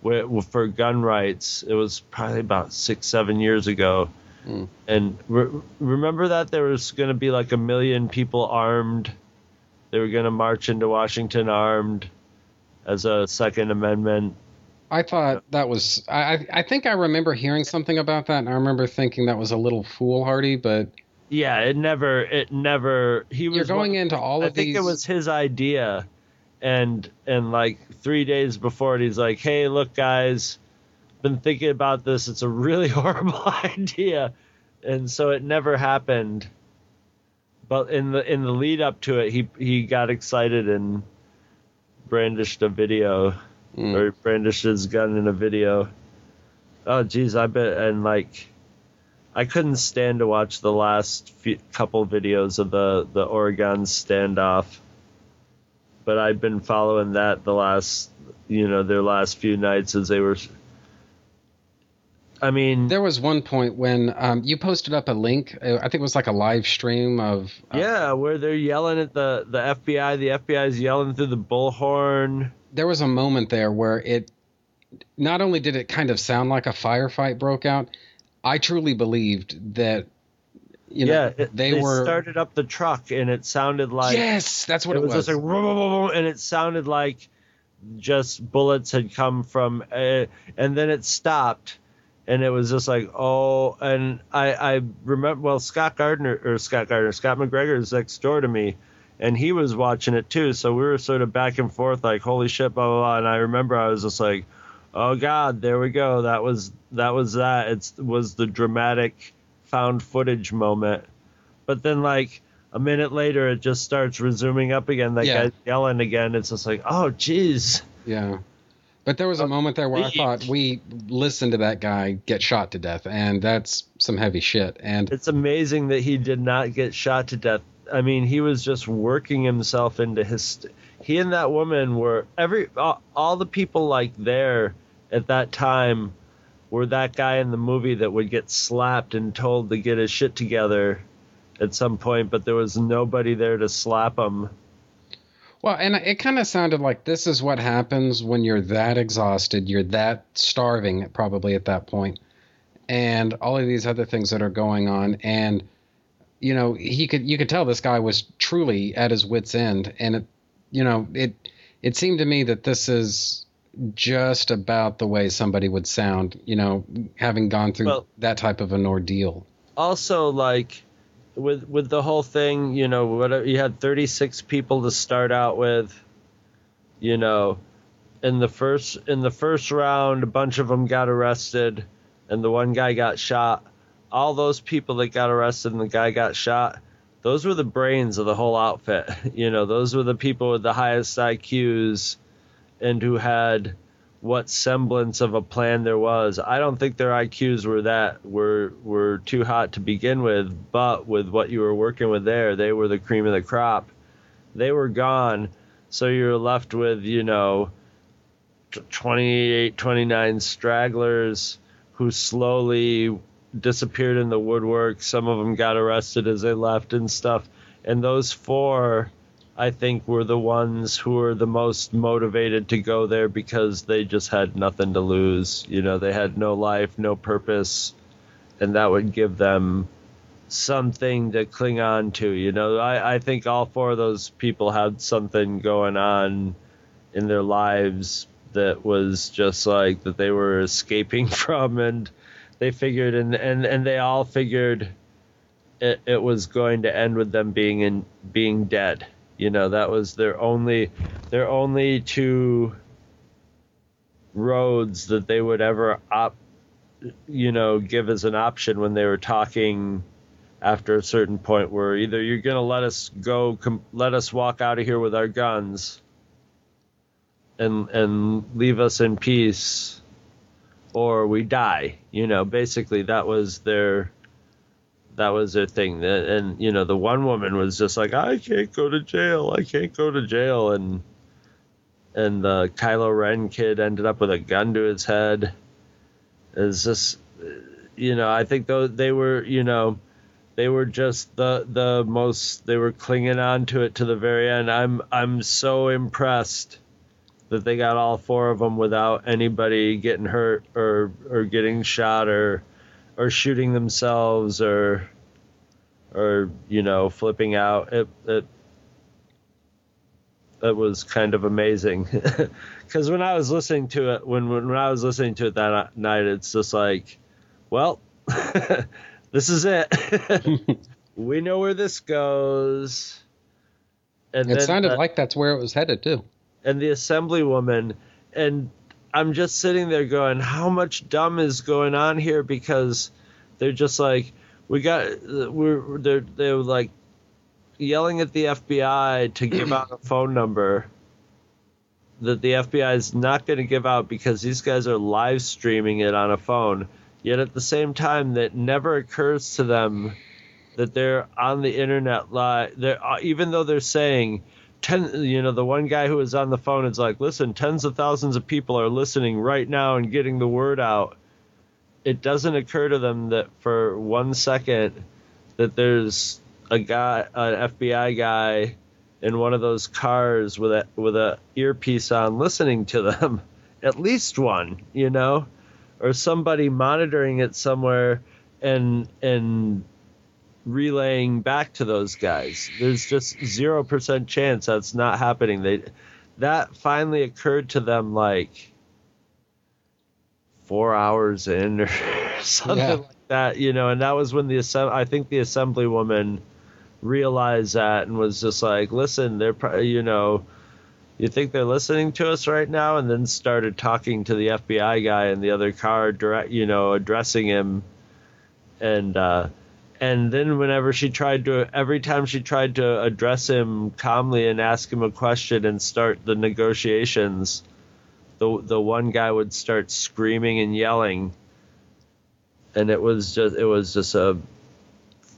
where for gun rights. It was probably about six seven years ago mm. and re- remember that there was going to be like a million people armed. They were going to march into Washington armed as a Second Amendment. I thought that was I, – I think I remember hearing something about that, and I remember thinking that was a little foolhardy, but – yeah, it never – it never – he was – you're going one, into all of these – I think it was his idea, and, and like three days before it, he's like, hey, look, guys, been thinking about this. It's a really horrible idea, and so it never happened. But in the in the lead up to it, he he got excited and brandished a video. Mm. Or he brandished his gun in a video. Oh, geez, I bet. And, like, I couldn't stand to watch the last few, couple videos of the, the Oregon standoff. But I've been following that the last, you know, their last few nights as they were. I mean. There was one point when um, you posted up a link. I think it was like a live stream of. Uh, yeah, where they're yelling at the, the F B I. The F B I's yelling through the bullhorn. There was a moment there where it not only did it kind of sound like a firefight broke out, I truly believed that, you know, yeah, it, they, they were started up the truck and it sounded like, yes, that's what it, it was. was. Just like, and it sounded like just bullets had come from, uh, and then it stopped and it was just like, oh, and I, I remember, well, Scott Gardner or Scott Gardner, Scott McGregor is next door to me. And he was watching it, too. So we were sort of back and forth like, holy shit, blah, blah, blah. And I remember I was just like, oh, God, there we go. That was that. was that. It was the dramatic found footage moment. But then, like, a minute later, it just starts resuming up again. That yeah. guy's yelling again. It's just like, oh, geez. Yeah. But there was a moment there where I thought, we listened to that guy get shot to death, and that's some heavy shit. And it's amazing that he did not get shot to death. I mean, he was just working himself into his. He and that woman were every all, all the people like there at that time were that guy in the movie that would get slapped and told to get his shit together at some point, but there was nobody there to slap him. Well, and it kind of sounded like this is what happens when you're that exhausted, you're that starving probably at that point, and all of these other things that are going on. And, you know, he could you could tell this guy was truly at his wit's end. And, it, you know, it it seemed to me that this is just about the way somebody would sound, you know, having gone through well, that type of an ordeal. Also, like, With with the whole thing, you know, whatever, you had thirty-six people to start out with, you know, in the first in the first round, a bunch of them got arrested, and the one guy got shot. All those people that got arrested and the guy got shot, those were the brains of the whole outfit. You know, those were the people with the highest I Qs and who had what semblance of a plan there was. I don't think their I Qs were that were were too hot to begin with, but with what you were working with there, they were the cream of the crop. They were gone, so you're left with, you know, twenty-eight, twenty-nine stragglers who slowly disappeared in the woodwork. Some of them got arrested as they left and stuff. And those four, I think, were the ones who were the most motivated to go there because they just had nothing to lose. You know, they had no life, no purpose, and that would give them something to cling on to. You know, I, I think all four of those people had something going on in their lives that was just like that they were escaping from, and they figured and, and, and they all figured it, it was going to end with them being in being dead. You know, that was their only their only two roads that they would ever op, you know, give as an option when they were talking after a certain point were either you're going to let us go, com- let us walk out of here with our guns and and leave us in peace, or we die. You know, basically that was their That was their thing. And, you know, the one woman was just like, I can't go to jail. I can't go to jail. And and the Kylo Ren kid ended up with a gun to his head. It's just, you know, I think though they were, you know, they were just the the most, they were clinging on to it to the very end. I'm I'm so impressed that they got all four of them without anybody getting hurt or or getting shot or or shooting themselves or, or, you know, flipping out. It, it, it was kind of amazing. Cause when I was listening to it, when, when, when I was listening to it that night, it's just like, well, this is it. We know where this goes. And it sounded that, like that's where it was headed too. And the assemblywoman, and I'm just sitting there going, how much dumb is going on here? Because they're just like, we got, we're, they're, they're like yelling at the F B I to give out a phone number that the F B I is not going to give out because these guys are live streaming it on a phone. Yet at the same time, that never occurs to them that they're on the internet live. They're, even though they're saying, Ten, you know, the one guy who was on the phone is like, listen, tens of thousands of people are listening right now and getting the word out. It doesn't occur to them that for one second that there's a guy, an F B I guy in one of those cars with a with a earpiece on listening to them, at least one, you know, or somebody monitoring it somewhere and and. relaying back to those guys. There's just zero percent chance that's not happening. They that finally occurred to them like four hours in or something yeah. like that, you know. And that was when the assemb- I think the assemblywoman realized that and was just like, "Listen, they're pro- you know, you think they're listening to us right now?" And then started talking to the F B I guy in the other car, direct, you know, addressing him, and. uh And then whenever she tried to, every time she tried to address him calmly and ask him a question and start the negotiations, the the one guy would start screaming and yelling, and it was just it was just a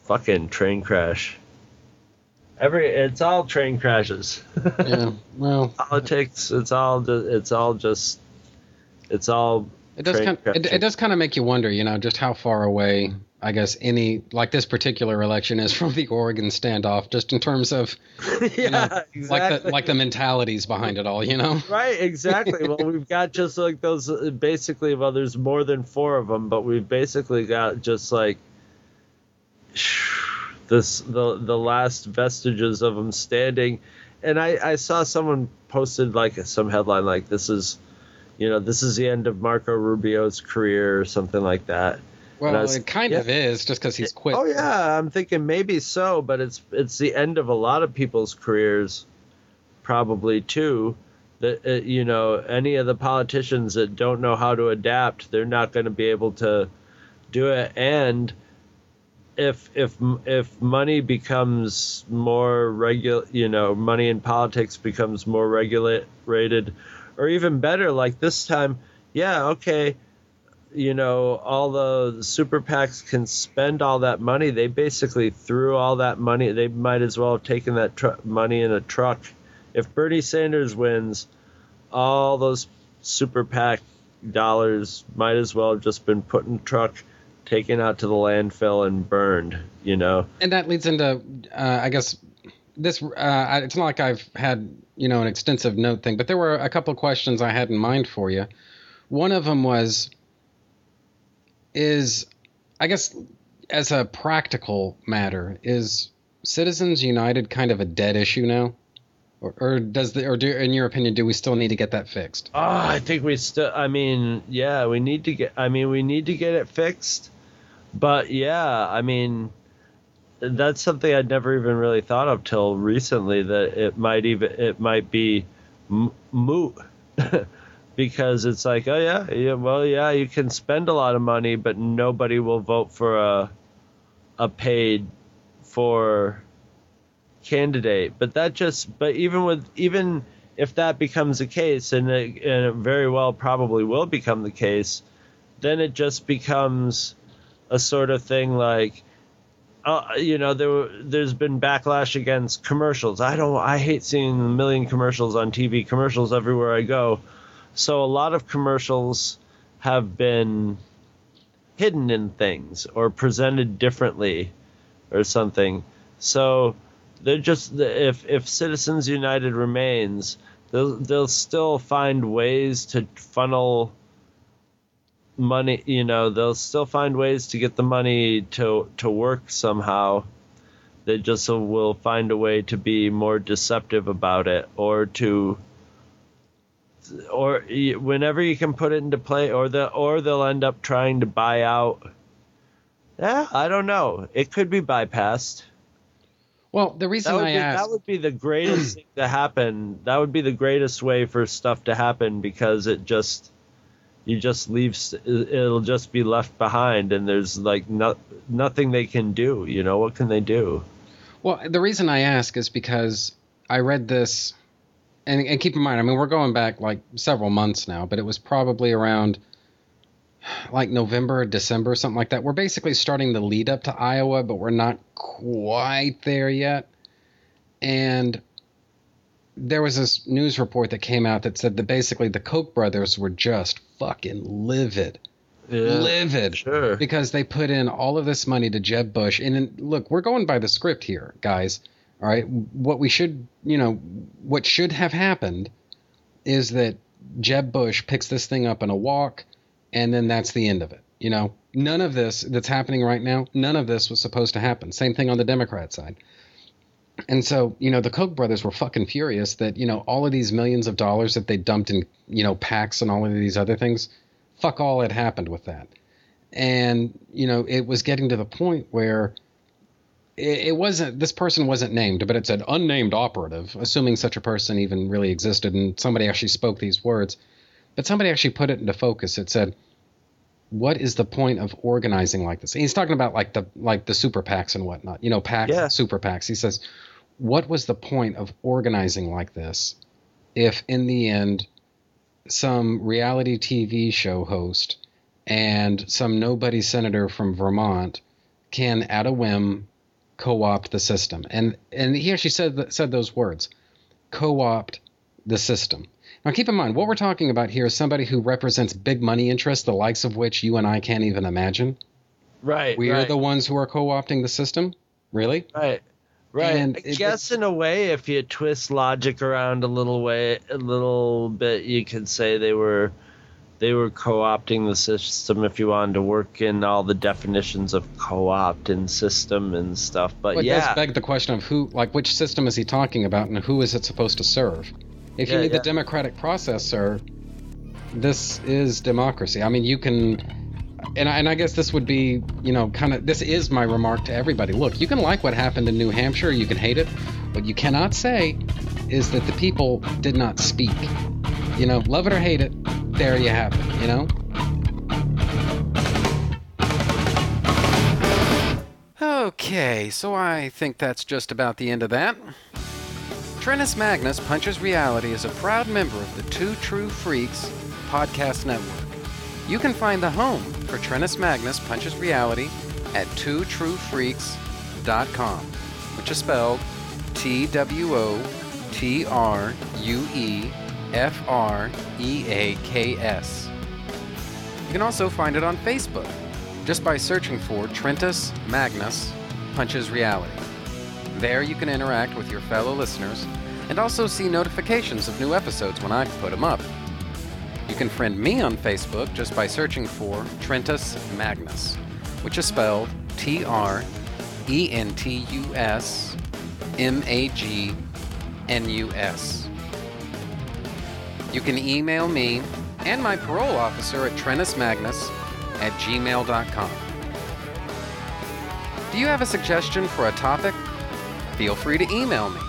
fucking train crash. Every it's all train crashes. Yeah, well, politics. It's all it's all just it's all. It does kind of, it, it does kind of make you wonder, you know, just how far away, I guess, any like this particular election is from the Oregon standoff, just in terms of, yeah, you know, exactly. like the like the mentalities behind it all, you know. Right, exactly. Well, we've got just like those basically. Well, there's more than four of them, but we've basically got just like this the the last vestiges of them standing. And I I saw someone posted like some headline like this is. You know, this is the end of Marco Rubio's career or something like that. Well, was, it kind yeah. of is just because he's quit. Oh, yeah. I'm thinking maybe so. But it's it's the end of a lot of people's careers, probably, too. That, uh, you know, any of the politicians that don't know how to adapt, they're not going to be able to do it. And if if if money becomes more regular, you know, money in politics becomes more regulated. Or even better, like this time, yeah, okay, you know, all the super PACs can spend all that money. They basically threw all that money. They might as well have taken that tr- money in a truck. If Bernie Sanders wins, all those super PAC dollars might as well have just been put in a truck, taken out to the landfill and burned, you know. And that leads into, uh, I guess, this uh, – it's not like I've had – you know, an extensive note thing, but there were a couple of questions I had in mind for you. One of them was, is, I guess, as a practical matter, is Citizens United kind of a dead issue now? Or, or does the, or do, in your opinion, do we still need to get that fixed? Oh, I think we still, I mean, yeah, we need to get, I mean, we need to get it fixed, but yeah, I mean, that's something I'd never even really thought of till recently, that it might even it might be m- moot because it's like, oh, yeah, yeah, well, yeah, you can spend a lot of money, but nobody will vote for a a paid for candidate. But that just but even with even if that becomes the case, and it, and it very well probably will become the case, then it just becomes a sort of thing like. Uh, you know, there there's been backlash against commercials. I don't I hate seeing a million commercials on T V, commercials everywhere I go. So a lot of commercials have been hidden in things or presented differently or something. So they're just if if Citizens United remains, they'll they'll still find ways to funnel money, you know, they'll still find ways to get the money to to work somehow. They just will find a way to be more deceptive about it, or to, or whenever you can put it into play, or the or they'll end up trying to buy out. Yeah, I don't know. It could be bypassed. Well, the reason I asked that would be the greatest thing to happen. That would be the greatest way for stuff to happen, because it just. You just leave, it'll just be left behind, and there's like no, nothing they can do. You know, what can they do? Well, the reason I ask is because I read this, and, and keep in mind, I mean, we're going back like several months now, but it was probably around like November, December, something like that. We're basically starting the lead up to Iowa, but we're not quite there yet. And there was this news report that came out that said that basically the Koch brothers were just fucking livid. Yeah, livid. Sure. Because they put in all of this money to Jeb Bush. And in, look, we're going by the script here, guys. All right. What we should, you know, what should have happened is that Jeb Bush picks this thing up in a walk, and then that's the end of it. You know, none of this that's happening right now, none of this was supposed to happen. Same thing on the Democrat side. And so, you know, the Koch brothers were fucking furious that, you know, all of these millions of dollars that they dumped in, you know, PACs and all of these other things, fuck all had happened with that. And, you know, it was getting to the point where it, it wasn't – this person wasn't named, but it's an unnamed operative, assuming such a person even really existed, and somebody actually spoke these words. But somebody actually put it into focus. It said, what is the point of organizing like this? And he's talking about like the like the super PACs and whatnot, you know, PACs, yeah. Super PACs. He says – what was the point of organizing like this if in the end some reality T V show host and some nobody senator from Vermont can, at a whim, co-opt the system. And and here she said said those words, co-opt the system. Now, keep in mind, what we're talking about here is somebody who represents big money interests, the likes of which you and I can't even imagine. Right. We right. are the ones who are co-opting the system. Really? Right. Right. And I it, guess in a way, if you twist logic around a little way, a little bit, you could say they were they were co-opting the system if you wanted to work in all the definitions of co-opt and system and stuff. But, but yeah, it does beg the question of who, like, which system is he talking about and who is it supposed to serve? If yeah, you need yeah. the democratic process, sir, this is democracy. I mean, you can. And I, and I guess this would be, you know, kind of, this is my remark to everybody. Look, you can like what happened in New Hampshire, you can hate it. What you cannot say is that the people did not speak. You know, love it or hate it, there you have it, you know? Okay, so I think that's just about the end of that. Trentus Magnus Punches Reality is a proud member of the Two True Freaks podcast network. You can find the home for Trentus Magnus Punches Reality at two true freaks dot com, which is spelled T W O T R U E F R E A K S. You can also find it on Facebook, just by searching for Trentus Magnus Punches Reality. There you can interact with your fellow listeners and also see notifications of new episodes when I put them up. You can friend me on Facebook just by searching for Trentus Magnus, which is spelled T R E N T U S M A G N U S. You can email me and my parole officer at trentus magnus at gmail dot com. Do you have a suggestion for a topic? Feel free to email me,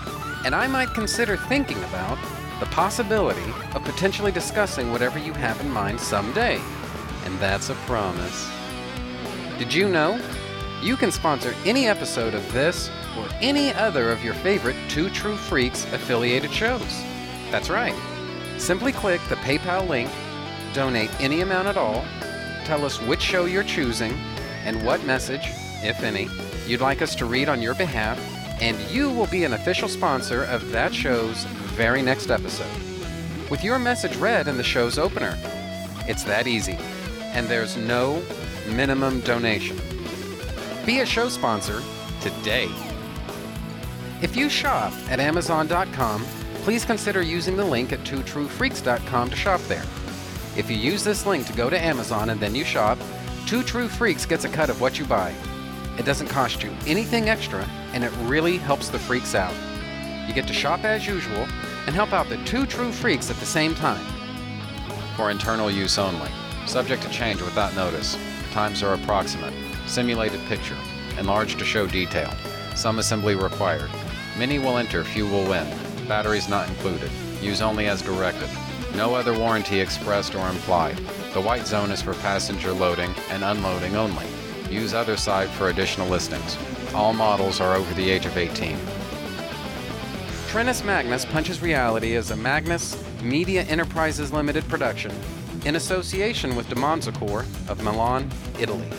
and I might consider thinking about the possibility of potentially discussing whatever you have in mind someday. And that's a promise. Did you know? You can sponsor any episode of this or any other of your favorite Two True Freaks affiliated shows. That's right. Simply click the PayPal link, donate any amount at all, tell us which show you're choosing, and what message, if any, you'd like us to read on your behalf, and you will be an official sponsor of that show's very next episode, with your message read in the show's opener. It's that easy, and there's no minimum donation. Be a show sponsor today. If you shop at amazon dot com, please consider using the link at two true freaks dot com to shop there. If you use this link to go to Amazon and then you shop, Two True Freaks gets a cut of what you buy. It doesn't cost you anything extra, and it really helps the freaks out. You get to shop as usual and help out the Two True Freaks at the same time. For internal use only. Subject to change without notice. Times are approximate. Simulated picture. Enlarged to show detail. Some assembly required. Many will enter, few will win. Batteries not included. Use only as directed. No other warranty expressed or implied. The white zone is for passenger loading and unloading only. Use other side for additional listings. All models are over the age of eighteen. Trentus Magnus Punches Reality is a Magnus Media Enterprises Limited production in association with DeMonsicore of Milan, Italy.